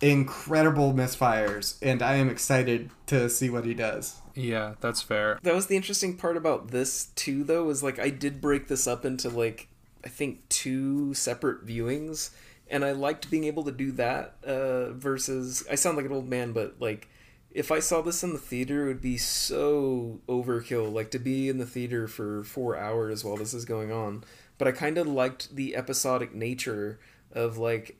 incredible misfires, and I am excited to see what he does. Yeah, that's fair. That was the interesting part about this too, though, is like I did break this up into like I think two separate viewings, and I liked being able to do that versus, I sound like an old man, but like if I saw this in the theater, it would be so overkill, like to be in the theater for 4 hours while this is going on. But I kind of liked the episodic nature of like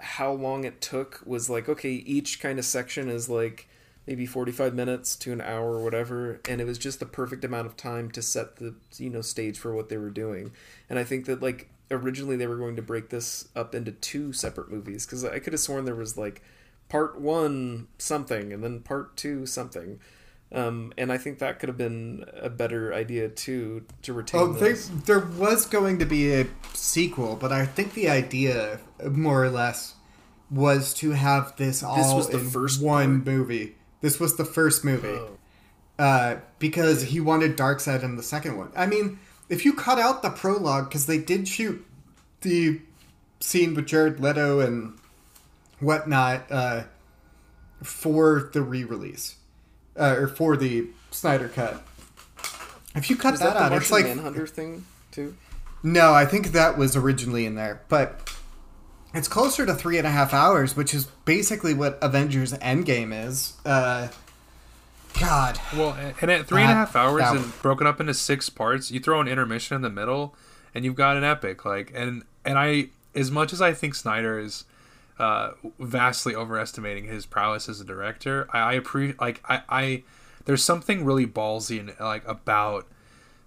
how long it took was like, okay, each kind of section is like maybe 45 minutes to an hour or whatever, and it was just the perfect amount of time to set the stage for what they were doing. And I think that like originally they were going to break this up into two separate movies, because I could have sworn there was like part one something and then part two something, and I think that could have been a better idea too, to retain. There was going to be a sequel, but I think the idea more or less was to have this all movie. This was the first movie. Oh. Because he wanted Darkseid in the second one. I mean, if you cut out the prologue, because they did shoot the scene with Jared Leto and whatnot for the re-release. Or for the Snyder Cut. If you cut that out, Martian it's like... Was that the Martian Manhunter thing, too? No, I think that was originally in there. But it's closer to 3.5 hours, which is basically what Avengers Endgame is. God. Well, and at 3.5 hours and broken up into 6 parts, you throw an intermission in the middle, and you've got an epic. Like, and I, as much as I think Snyder is vastly overestimating his prowess as a director, I appreciate, like, I there's something really ballsy in, like, about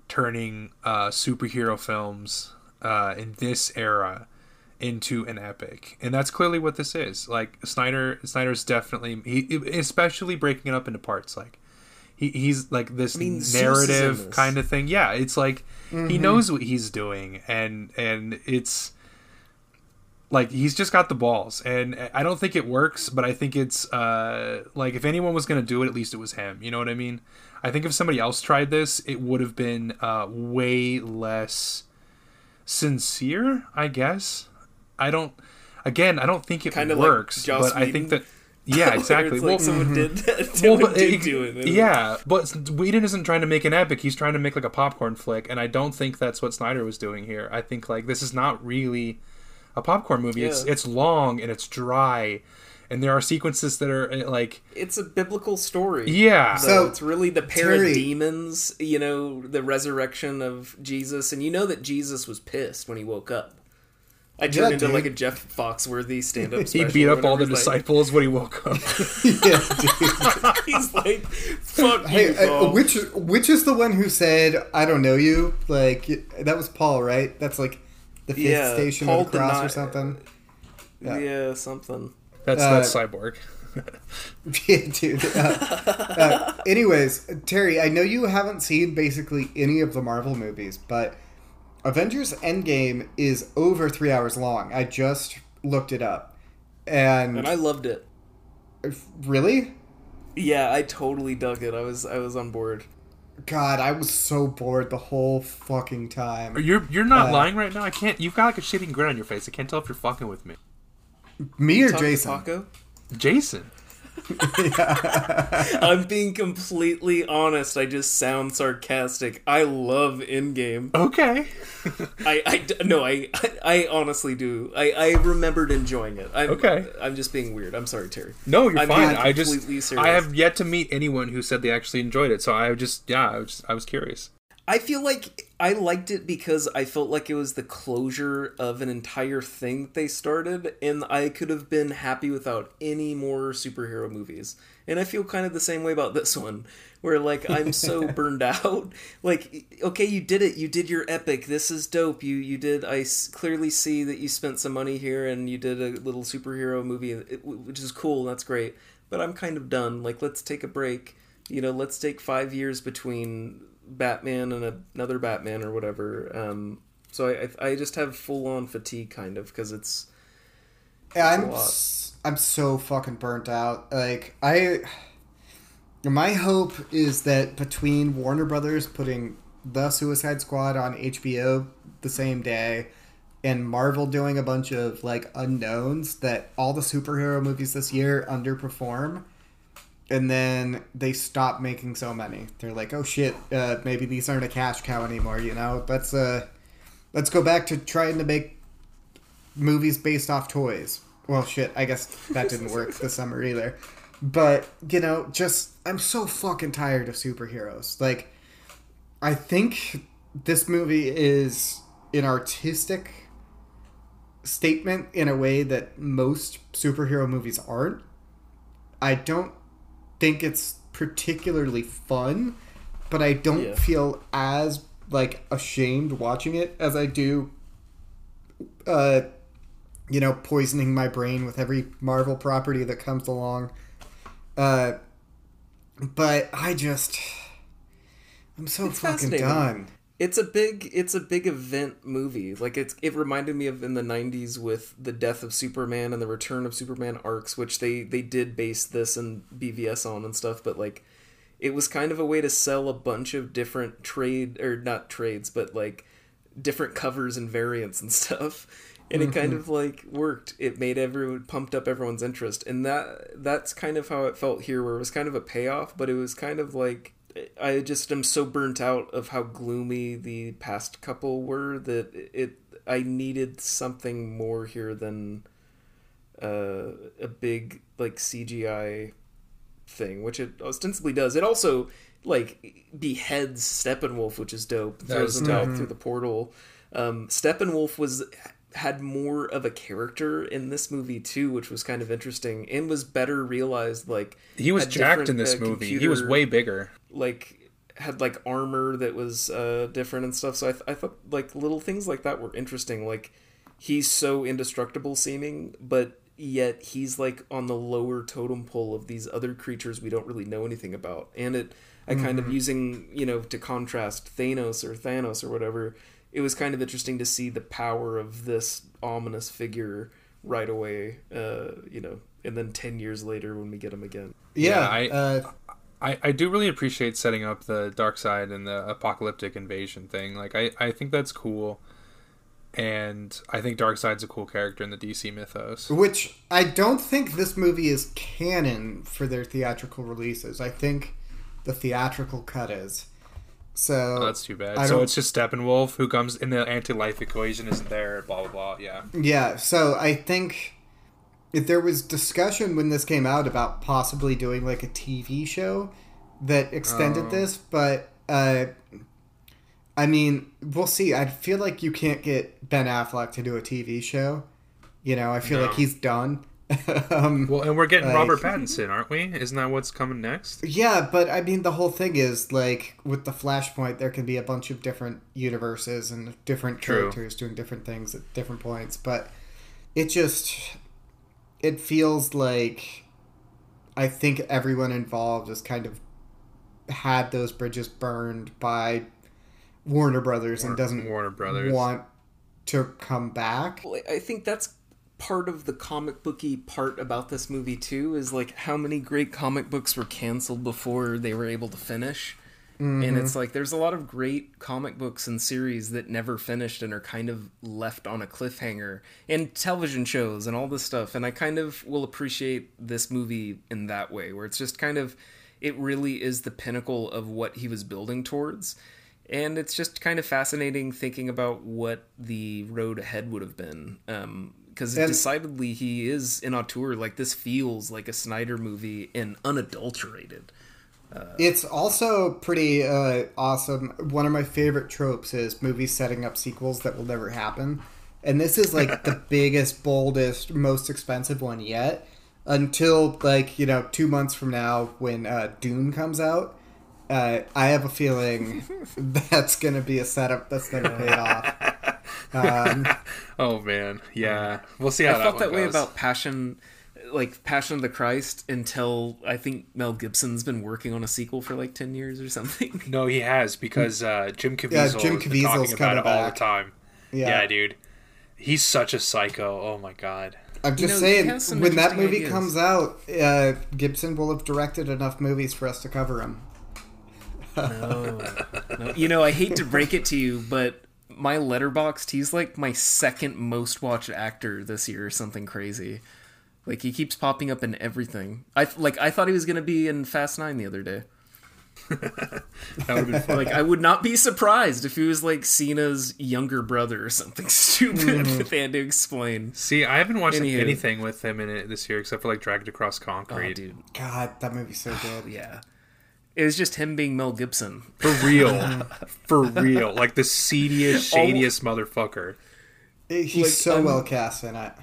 turning superhero films in this era into an epic, and that's clearly what this is. Like, Snyder's definitely, he, especially breaking it up into parts, like he's like this narrative kind of thing. Yeah, it's like he knows what he's doing, and it's like he's just got the balls. And I don't think it works, but I think it's like, if anyone was going to do it, at least it was him. You know what I mean? I think if somebody else tried this, it would have been way less sincere, I guess. I don't think it kind of works, like, but I think that, yeah, exactly. Like, well, someone did that. Yeah, but Whedon isn't trying to make an epic. He's trying to make, like, a popcorn flick, and I don't think that's what Snyder was doing here. I think, like, this is not really a popcorn movie. Yeah. It's long and it's dry, and there are sequences that are, like, it's a biblical story. Yeah, so it's really the Parademons, you know, the resurrection of Jesus, and you know that Jesus was pissed when he woke up. I turned into, like, a Jeff Foxworthy stand-up special. He beat up all the disciples when he woke up. Yeah, dude. He's like, fuck you, which is the one who said, I don't know you? Like, that was Paul, right? That's, like, the fifth station Paul of the cross or something? Yeah, something. That's Cyborg. Yeah, dude. Anyways, Terry, I know you haven't seen basically any of the Marvel movies, but... Avengers Endgame is over 3 hours long. I just looked it up. And I loved it. Really? Yeah, I totally dug it. I was on board. God, I was so bored the whole fucking time. You're not lying right now. I can't. You've got, like, a shitting grin on your face. I can't tell if you're fucking with me. Me or Jason? Paco? Jason. Yeah. I'm being completely honest. I just sound sarcastic. I love Endgame. Okay. I honestly do. I remembered enjoying it. I'm just being weird. I'm sorry, Terry. No, you're fine. I just serious. I have yet to meet anyone who said they actually enjoyed it. So I was curious. I feel like I liked it because I felt like it was the closure of an entire thing that they started, and I could have been happy without any more superhero movies. And I feel kind of the same way about this one, where, like, I'm so burned out. Like, okay, you did it. You did your epic. This is dope. You did. I clearly see that you spent some money here, and you did a little superhero movie, which is cool. That's great. But I'm kind of done. Like, let's take a break. You know, let's take 5 years between... Batman and another Batman or whatever. So I just have full on fatigue, kind of, because I'm so fucking burnt out. Like, my hope is that between Warner Brothers putting the Suicide Squad on HBO the same day and Marvel doing a bunch of, like, unknowns, that all the superhero movies this year underperform. And then they stop making so many. They're like, oh shit, maybe these aren't a cash cow anymore, you know? Let's go back to trying to make movies based off toys. Well, shit, I guess that didn't work this summer either. But, you know, I'm so fucking tired of superheroes. Like, I think this movie is an artistic statement in a way that most superhero movies aren't. I don't think it's particularly fun, but I don't feel as, like, ashamed watching it as I do you know, poisoning my brain with every Marvel property that comes along. But I'm so fucking done. It's a big event movie. Like it reminded me of in the 90s with the death of Superman and the return of Superman arcs, which they did base this and BVS on and stuff, but like it was kind of a way to sell a bunch of different different covers and variants and stuff. And it kind of like worked. It made pumped up everyone's interest. And that's kind of how it felt here, where it was kind of a payoff, but it was kind of like, I just am so burnt out of how gloomy the past couple were that I needed something more here than a big like CGI thing, which it ostensibly does. It also like beheads Steppenwolf, which is dope. Throws him out through the portal. Steppenwolf had more of a character in this movie too, which was kind of interesting and was better realized. Like he was jacked in this movie. Computer, he was way bigger. Like had like armor that was different and stuff. So I thought like little things like that were interesting. Like he's so indestructible seeming, but yet he's like on the lower totem pole of these other creatures we don't really know anything about. And I kind of using, to contrast Thanos or whatever, it was kind of interesting to see the power of this ominous figure right away, and then 10 years later when we get him again. I do really appreciate setting up the Darkseid and the apocalyptic invasion thing. Like, I think that's cool. And I think Darkseid's a cool character in the DC mythos. Which I don't think this movie is canon for their theatrical releases. I think the theatrical cut is. So that's too bad. So it's just Steppenwolf who comes in the anti-life equation isn't there, blah, blah, blah, yeah. Yeah, so I think if there was discussion when this came out about possibly doing like a TV show that extended this, but... I mean, we'll see. I feel like you can't get Ben Affleck to do a TV show. I feel like he's done. And we're getting Robert Pattinson, aren't we? Isn't that what's coming next? Yeah, but I mean, the whole thing is, like, with the Flashpoint, there can be a bunch of different universes and different characters doing different things at different points. But it feels like I think everyone involved has kind of had those bridges burned by... Warner Brothers want to come back. Well, I think that's part of the comic booky part about this movie too, is like how many great comic books were canceled before they were able to finish. And it's like there's a lot of great comic books and series that never finished and are kind of left on a cliffhanger, and television shows and all this stuff. And I kind of will appreciate this movie in that way, where it's just kind of, it really is the pinnacle of what he was building towards. And it's just kind of fascinating thinking about what the road ahead would have been. Because decidedly he is an auteur. Like, this feels like a Snyder movie and unadulterated. It's also pretty awesome. One of my favorite tropes is movies setting up sequels that will never happen. And this is, like, the biggest, boldest, most expensive one yet. Until, 2 months from now when Dune comes out. I have a feeling that's going to be a setup that's going to pay off. Oh, man. Yeah. We'll see how that goes. I felt that way about Passion of the Christ until I think Mel Gibson's been working on a sequel for 10 years or something. No, he has, because Jim Caviezel has been talking about it all the time. Yeah, dude. He's such a psycho. Oh, my God. I'm just saying, when that movie comes out, Gibson will have directed enough movies for us to cover him. No. I hate to break it to you, but my Letterboxd, he's like my second most watched actor this year or something crazy. Like, he keeps popping up in everything. I thought he was going to be in Fast 9 the other day. That would have been fun. I would not be surprised if he was like Cena's younger brother or something stupid that they had to explain. See, I haven't watched anything with him in it this year except for Dragged Across Concrete. Oh, dude. God, that movie's so good. Yeah. It was just him being Mel Gibson. For real. Like the seediest, shadiest motherfucker. He's well cast in it.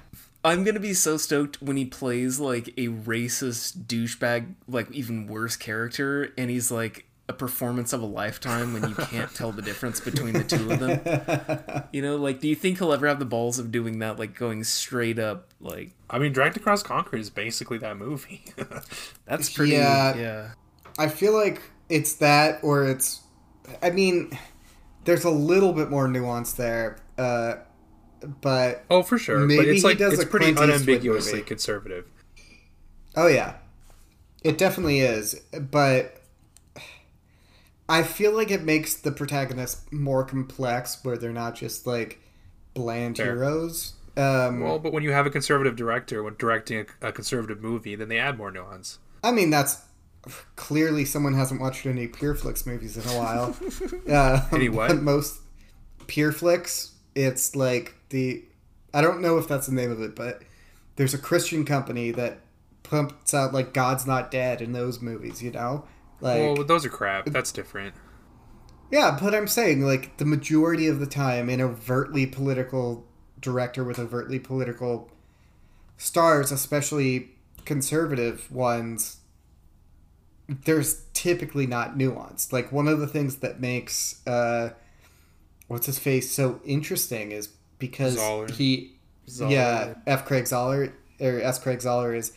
I'm going to be so stoked when he plays a racist douchebag, even worse character. And he's like a performance of a lifetime when you can't tell the difference between the two of them. Do you think he'll ever have the balls of doing that? Like going straight up, I mean, Dragged Across Concrete is basically that movie. That's pretty, yeah. I feel like it's that, or it's... I mean, There's a little bit more nuance there, but oh, for sure. Maybe but it's like it's pretty unambiguously conservative. Oh yeah, it definitely is. But I feel like it makes the protagonists more complex, where they're not just like bland heroes. Well, but when you have a conservative director when directing a conservative movie, then they add more nuance. I mean, that's clearly someone hasn't watched any Pureflix movies in a while. Any what? Most Pureflix. It's like the... I don't know if that's the name of it, but there's a Christian company that pumps out, like, God's Not Dead in those movies, you know? Like, well, those are crap. That's different. Yeah, but I'm saying, like, the majority of the time, an overtly political director with overtly political stars, especially conservative ones, there's typically not nuance. Like, one of the things that makes... what's-his-face so interesting is because Zoller. Yeah, F. Craig Zoller, or S. Craig Zoller is,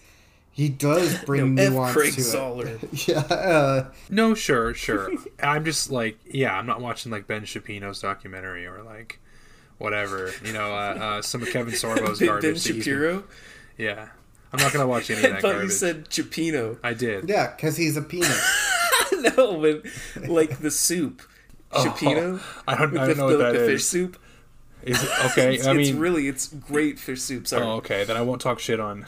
he does bring nuance to it. F. Craig Zoller. Yeah. No, sure. I'm just like, yeah, I'm not watching, like, Ben Shapiro's documentary or, like, whatever. You know, some of Kevin Sorbo's garbage. Ben Shapiro? Yeah. I'm not going to watch any of that garbage. I thought you said Chipino. I did. Yeah, because he's a penis. No, but, like, the soup. Chipino? Oh, I don't know what that is. Fish soup? Is it, okay, I mean... It's great fish soup, sorry. Oh, okay, then I won't talk shit on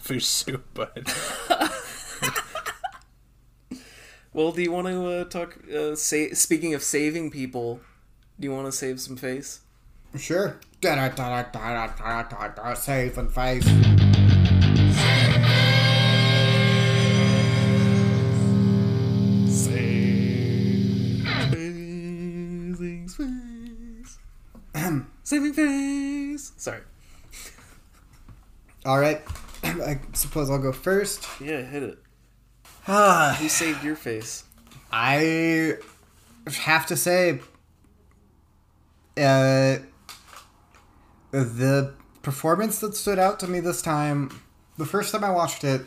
fish soup, but... Well, do you want to talk... speaking of saving people, do you want to save some face? Sure. Save and face. Saving face. Sorry. All right. I suppose I'll go first. Yeah, hit it. Who saved your face? I have to say, the performance that stood out to me this time, the first time I watched it,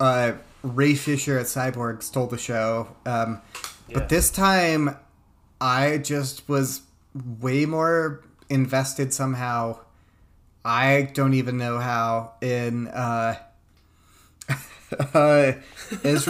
Ray Fisher as Cyborg stole the show. Yeah. But this time, I just was... way more invested somehow. I don't even know how in Ezra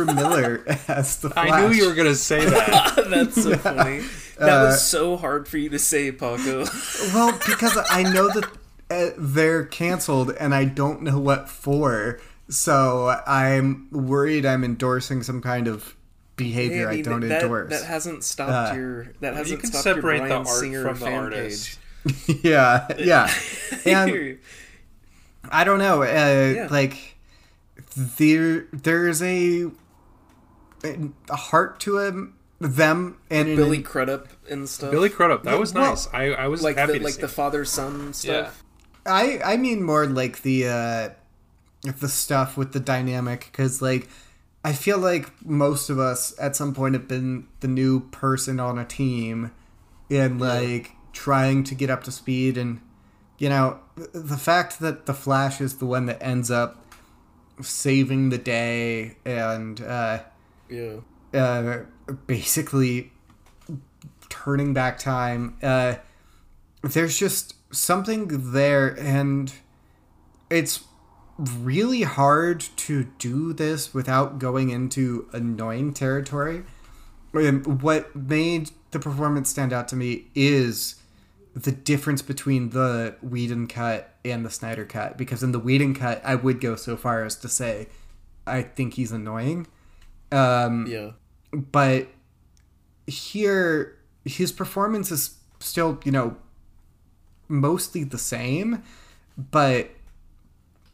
Miller as the Flash. I knew you were gonna say that. That's so funny. That was so hard for you to say, Paco. Well, because I know that they're canceled and I don't know what for, so I'm worried I'm endorsing some kind of behavior I don't endorse. That hasn't stopped your Bryan Singer from the artist. Yeah. And I don't know. Like there's a heart to them and Billy Crudup and stuff. Billy Crudup, that was nice. I was like happy to see the father son stuff. Yeah. I mean more like the stuff with the dynamic, because like. I feel like most of us at some point have been the new person on a team and like trying to get up to speed. And, you know, the fact that the Flash is the one that ends up saving the day and basically turning back time. There's just something there, and it's really hard to do this without going into annoying territory. And what made the performance stand out to me is the difference between the Whedon cut and the Snyder cut, because in the Whedon cut I would go so far as to say I think he's annoying, but here his performance is still, you know, mostly the same, but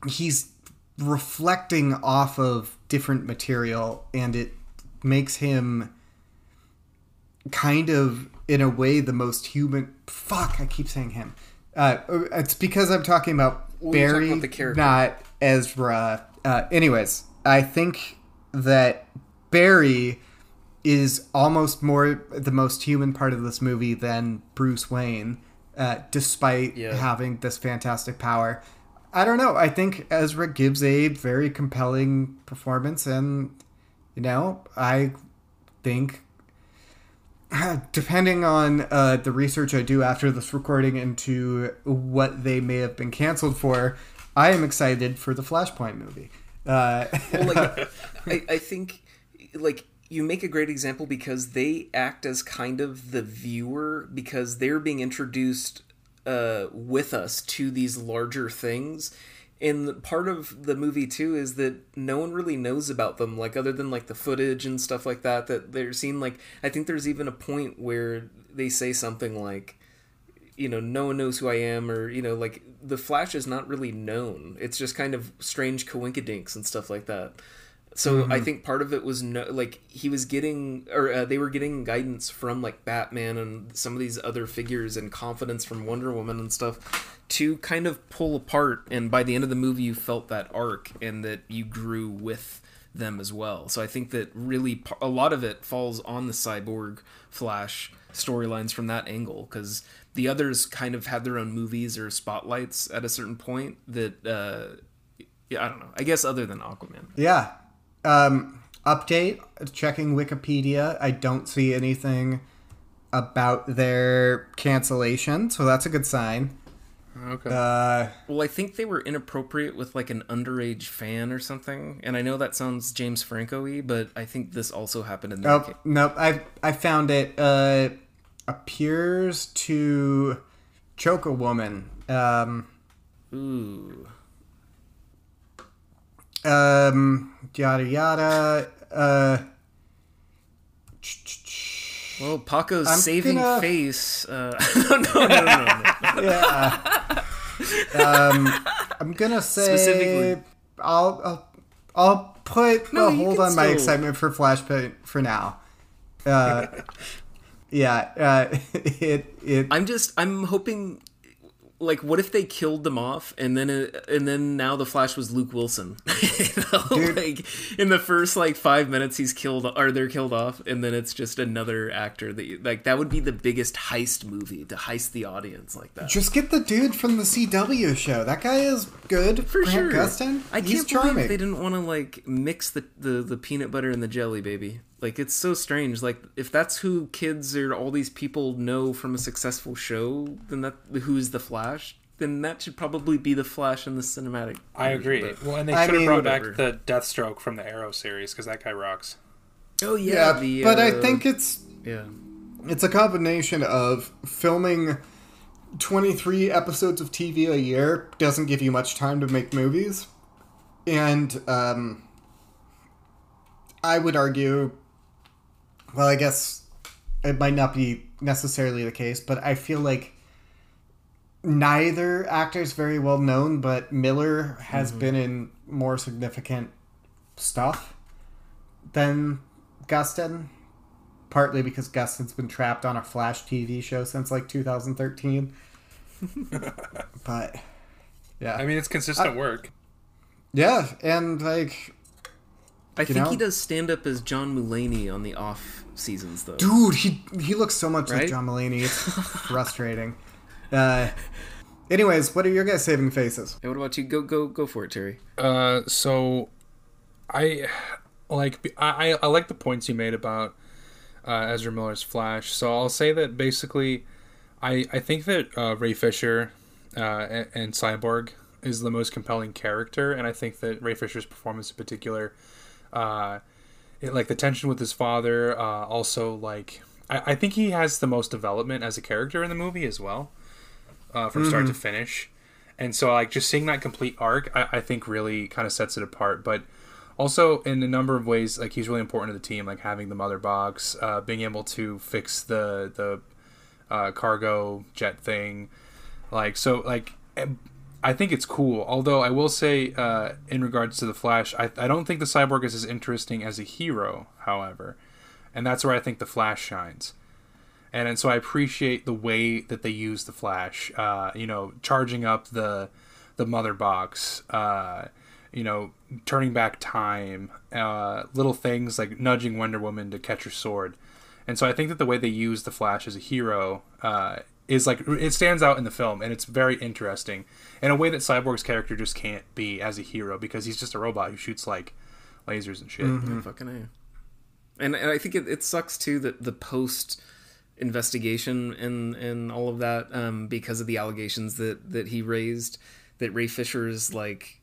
he's reflecting off of different material, and it makes him kind of, in a way, the most human. Fuck, I keep saying him. It's because I'm talking about Barry, talking about not Ezra. Anyways, I think that Barry is almost more the most human part of this movie than Bruce Wayne, despite having this fantastic power. I don't know. I think Ezra gives a very compelling performance, and, you know, I think depending on the research I do after this recording into what they may have been canceled for, I am excited for the Flashpoint movie. I think, like, you make a great example because they act as kind of the viewer, because they're being introduced with us to these larger things. And part of the movie, too, is that no one really knows about them, like, other than, like, the footage and stuff like that, that they're seen, like, I think there's even a point where they say something like, you know, no one knows who I am, or, you know, like, the Flash is not really known. It's just kind of strange coinkydinks and stuff like that. So I think part of it was, they were getting guidance from, like, Batman and some of these other figures and confidence from Wonder Woman and stuff to kind of pull apart. And by the end of the movie, you felt that arc and that you grew with them as well. So I think that really a lot of it falls on the Cyborg Flash storylines from that angle, because the others kind of had their own movies or spotlights at a certain point that, I don't know, I guess other than Aquaman. Yeah. Update, checking Wikipedia, I don't see anything about their cancellation, so that's a good sign. Okay. Well, I think they were inappropriate with, like, an underage fan or something, and I know that sounds James Franco-y, but I think this also happened in that case. Nope, I found it. Appears to choke a woman. Ooh. Yada yada. Well, Paco's saving face. No. Yeah. I'm gonna say specifically. I'll put a hold on my excitement for Flashpoint for now. Yeah. I'm hoping. Like, what if they killed them off, and then now the Flash was Luke Wilson? You know? Like, in the first, like, 5 minutes, they're killed off, and then it's just another actor. That would be the biggest heist movie, to heist the audience like that. Just get the dude from the CW show. That guy is good. For Grant sure. Gustin, I can't believe charming. They didn't want to, like, mix the peanut butter and the jelly, baby. Like, it's so strange. Like, if that's who kids or all these people know from a successful show, then that who's the Flash, then that should probably be the Flash in the cinematic. I agree. But, well, and they should have brought back the Deathstroke from the Arrow series, because that guy rocks. Oh yeah, but I think it's a combination of filming 23 episodes of TV a year doesn't give you much time to make movies, and I would argue. Well, I guess it might not be necessarily the case, but I feel like neither actor is very well known, but Miller has been in more significant stuff than Gustin, partly because Gustin's been trapped on a Flash TV show since, like, 2013. But, yeah. I mean, it's consistent work. Yeah, and, like, I think he does stand-up as John Mulaney on the off seasons, though. Dude, he looks so much like John Mulaney. It's frustrating. Anyways, what are your guys' saving faces? Hey, what about you? Go for it, Terry. So, I like the points you made about Ezra Miller's Flash. So I'll say that basically, I think that Ray Fisher and Cyborg is the most compelling character, and I think that Ray Fisher's performance in particular. Like the tension with his father, also, like, I think he has the most development as a character in the movie as well, from start to finish, and so, like, just seeing that complete arc, I think really kind of sets it apart. But also, in a number of ways, like, he's really important to the team, like having the Mother Box, being able to fix the cargo jet thing, like, so, like, I think it's cool, although I will say, in regards to the Flash, I don't think the Cyborg is as interesting as a hero, however, and that's where I think the Flash shines, and so I appreciate the way that they use the Flash, you know, charging up the Mother Box, you know, turning back time, little things like nudging Wonder Woman to catch her sword, and so I think that the way they use the Flash as a hero, is, like, it stands out in the film, and it's very interesting in a way that Cyborg's character just can't be as a hero, because he's just a robot who shoots, like, lasers and shit. Mm-hmm. Yeah, fucking A. And I think it sucks too that the post investigation and all of that, because of the allegations that he raised, that Ray Fisher is like,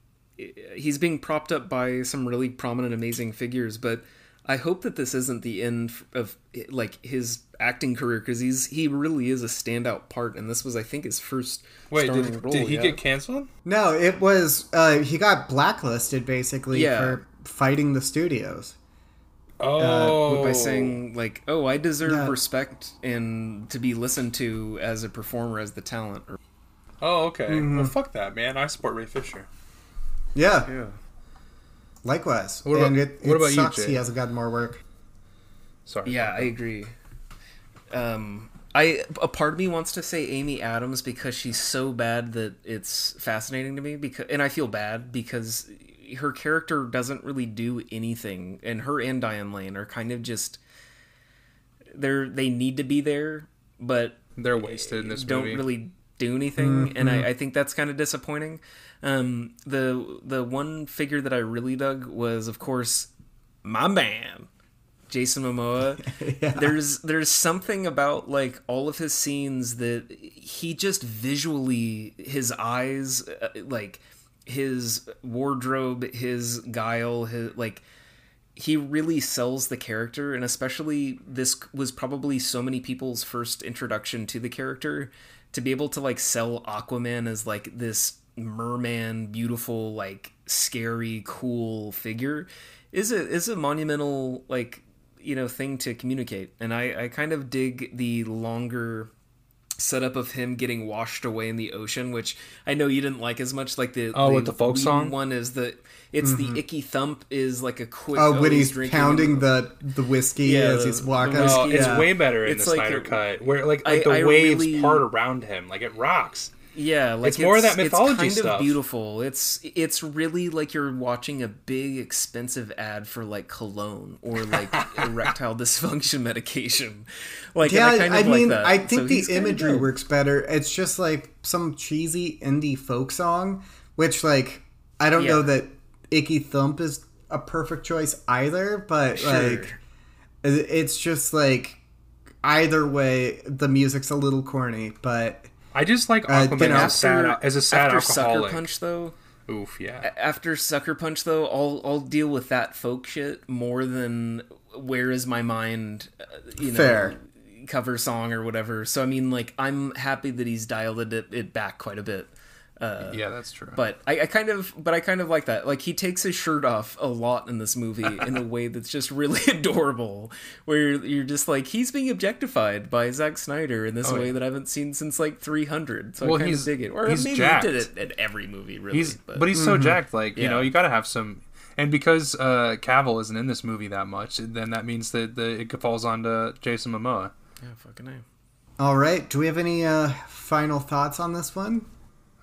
he's being propped up by some really prominent, amazing figures, but I hope that this isn't the end of like his acting career, because he really is a standout part, and this was, I think, his first starring role. Did he get canceled? No, it was he got blacklisted basically for fighting the studios. Oh, by saying like, "Oh, I deserve respect and to be listened to as a performer, as the talent." Oh, okay. Mm-hmm. Well, fuck that, man. I support Ray Fisher. Yeah. Yeah. Likewise. What about sucks you, Jay? He hasn't gotten more work. Sorry. Yeah, I agree. A part of me wants to say Amy Adams, because she's so bad that it's fascinating to me, and I feel bad because her character doesn't really do anything, and her and Diane Lane are kind of just they need to be there, but they're wasted in this movie. Don't really do anything, mm-hmm. and I think that's kind of disappointing. The one figure that I really dug was, of course, my man, Jason Momoa. Yeah. There's something about like all of his scenes that he just visually, his eyes, like his wardrobe, his guile, his like, he really sells the character, and especially this was probably so many people's first introduction to the character. To be able to like sell Aquaman as like this merman, beautiful, like scary, cool figure is a monumental, like, you know, thing to communicate. And I kind of dig the longer setup of him getting washed away in the ocean, which I know you didn't like as much. Like the with the folk song one is mm-hmm. the icky thump is like a quick. Oh, when he's pounding the whiskey as he's walking. No, it's way better in the Snyder cut, where like the waves really part around him, like it rocks. Yeah, like it's more of that mythology stuff. It's kind of beautiful. It's really like you're watching a big expensive ad for like cologne or like erectile dysfunction medication. Like, yeah, I mean, I think the imagery works better. It's just like some cheesy indie folk song, which like I don't know that Icky Thump is a perfect choice either, but like it's just like either way, the music's a little corny, but. I just like Aquaman as a sad alcoholic. Sucker Punch, though. Oof, yeah. After Sucker Punch, though, I'll deal with that folk shit more than Where Is My Mind, cover song or whatever. So, I mean, like, I'm happy that he's dialed it back quite a bit. Yeah, that's true. But I kind of like that. Like, he takes his shirt off a lot in this movie in a way that's just really adorable, where you're just like, he's being objectified by Zack Snyder in this way that I haven't seen since like 300. So I kind of dig it. Or maybe jacked. He did it in every movie, really. But he's so jacked. Like, you know, you got to have some. And because Cavill isn't in this movie that much, then that means that it falls onto Jason Momoa. Yeah, fucking name. All right. Do we have any final thoughts on this one?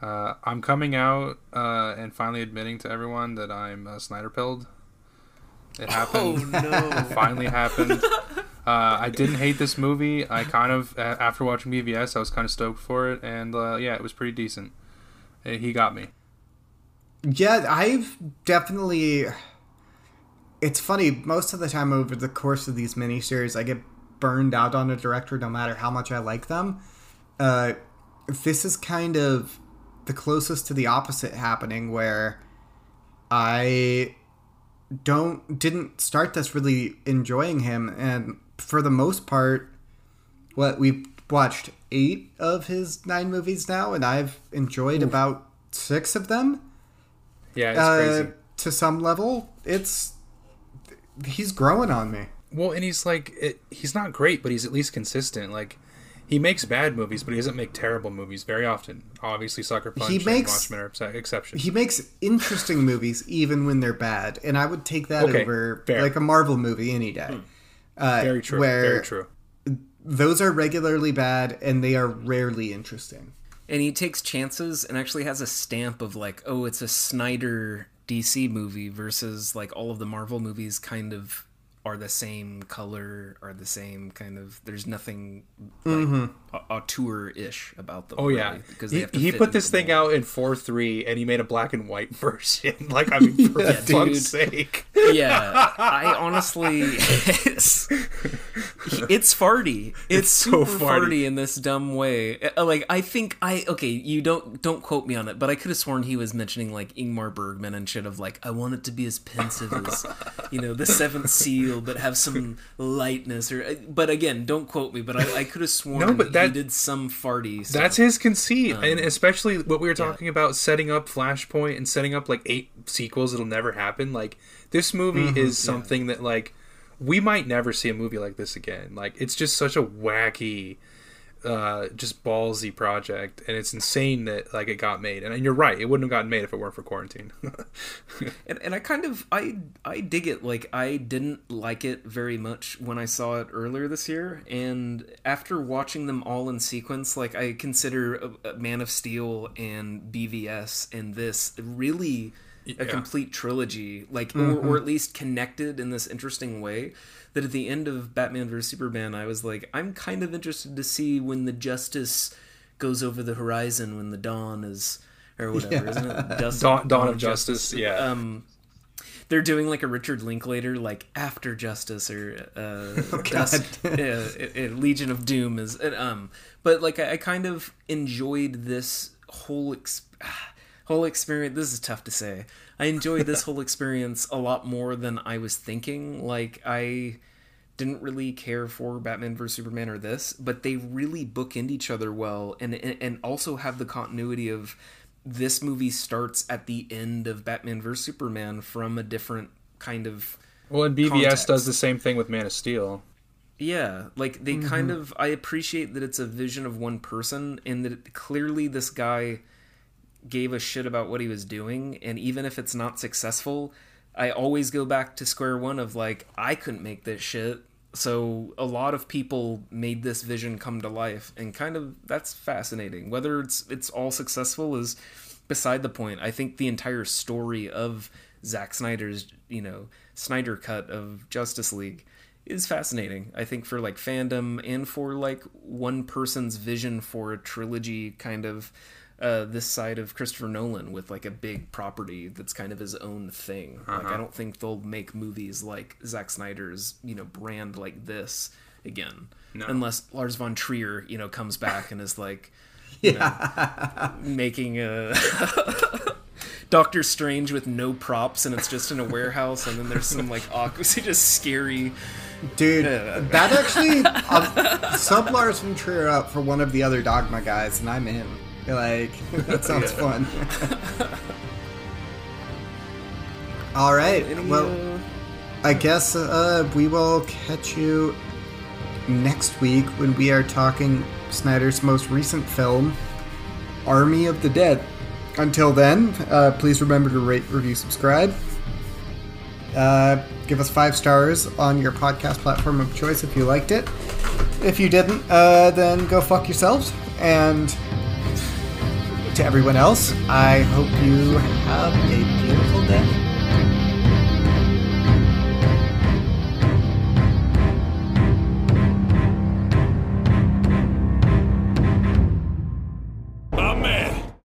I'm coming out and finally admitting to everyone that I'm Snyder-pilled. It happened. Oh, no. Finally happened. I didn't hate this movie. I kind of, after watching BVS, I was kind of stoked for it. And it was pretty decent. He got me. Yeah, I've definitely... It's funny, most of the time over the course of these miniseries, I get burned out on a director no matter how much I like them. This is kind of... the closest to the opposite happening, where I didn't start this really enjoying him, and for the most part, what we've watched 8 of his 9 movies now, and I've enjoyed about 6 of them. Yeah, it's crazy. To some level, he's growing on me. Well, and he's like, he's not great, but he's at least consistent. Like. He makes bad movies, but he doesn't make terrible movies very often. Obviously, Sucker Punch and Watchmen are exceptions. He makes interesting movies even when they're bad, and I would take that over like a Marvel movie any day. Very true. Very true. Those are regularly bad, and they are rarely interesting. And he takes chances and actually has a stamp of like, oh, it's a Snyder DC movie versus like all of the Marvel movies kind of... are the same color, are the same kind of... There's nothing like, auteur-ish about them. Oh, yeah. Really, because they have to he put this thing out in 4:3, and he made a black and white version. Like, I mean, for fuck's sake. Yeah, I honestly, it's farty. It's super so farty in this dumb way. Like, I think okay, you don't quote me on it, but I could have sworn he was mentioning like Ingmar Bergman and shit of like, I want it to be as pensive as, you know, The Seventh Seal, but have some lightness. Or, but again, don't quote me. But I could have sworn he did some farty stuff. That's his conceit, and especially what we were talking about, setting up Flashpoint and setting up like 8 sequels that'll never happen. Like, this movie is something that, like, we might never see a movie like this again. Like, it's just such a wacky, just ballsy project, and it's insane that, like, it got made. And you're right, it wouldn't have gotten made if it weren't for quarantine. And I kind of, I dig it. Like, I didn't like it very much when I saw it earlier this year, and after watching them all in sequence, like, I consider Man of Steel and BVS and this really... a complete trilogy, like, or at least connected in this interesting way, that at the end of Batman vs. Superman, I was like, I'm kind of interested to see when the justice goes over the horizon, when the dawn is, or whatever, isn't it? Dawn of Justice, yeah. They're doing like a Richard Linklater, like After Justice or Legion of Doom is, but like I kind of enjoyed this whole experience. This is tough to say. I enjoyed this whole experience a lot more than I was thinking. Like, I didn't really care for Batman vs. Superman or this, but they really bookend each other well, and also have the continuity of this movie starts at the end of Batman vs. Superman from a different kind of and BVS context. Does the same thing with Man of Steel. Yeah, like, they kind of... I appreciate that it's a vision of one person, and that clearly this guy... gave a shit about what he was doing, and even if it's not successful, I always go back to square one of like, I couldn't make this shit, so a lot of people made this vision come to life, and kind of that's fascinating. Whether it's all successful is beside the point. I think the entire story of Zack Snyder's, you know, Snyder cut of Justice League is fascinating, I think, for like fandom and for like one person's vision for a trilogy, kind of this side of Christopher Nolan with like a big property that's kind of his own thing. Like, I don't think they'll make movies like Zack Snyder's, you know, brand like this again, unless Lars von Trier, you know, comes back and is like, you know, making a Doctor Strange with no props, and it's just in a warehouse, and then there's some like awkward, just scary. Dude, that actually sub Lars von Trier up for one of the other Dogma guys, and I'm in. You're like, that sounds fun. All right. Well, I guess we will catch you next week when we are talking Snyder's most recent film, Army of the Dead. Until then, please remember to rate, review, subscribe. Give us 5 stars on your podcast platform of choice if you liked it. If you didn't, then go fuck yourselves. And... to everyone else, I hope you have a beautiful day.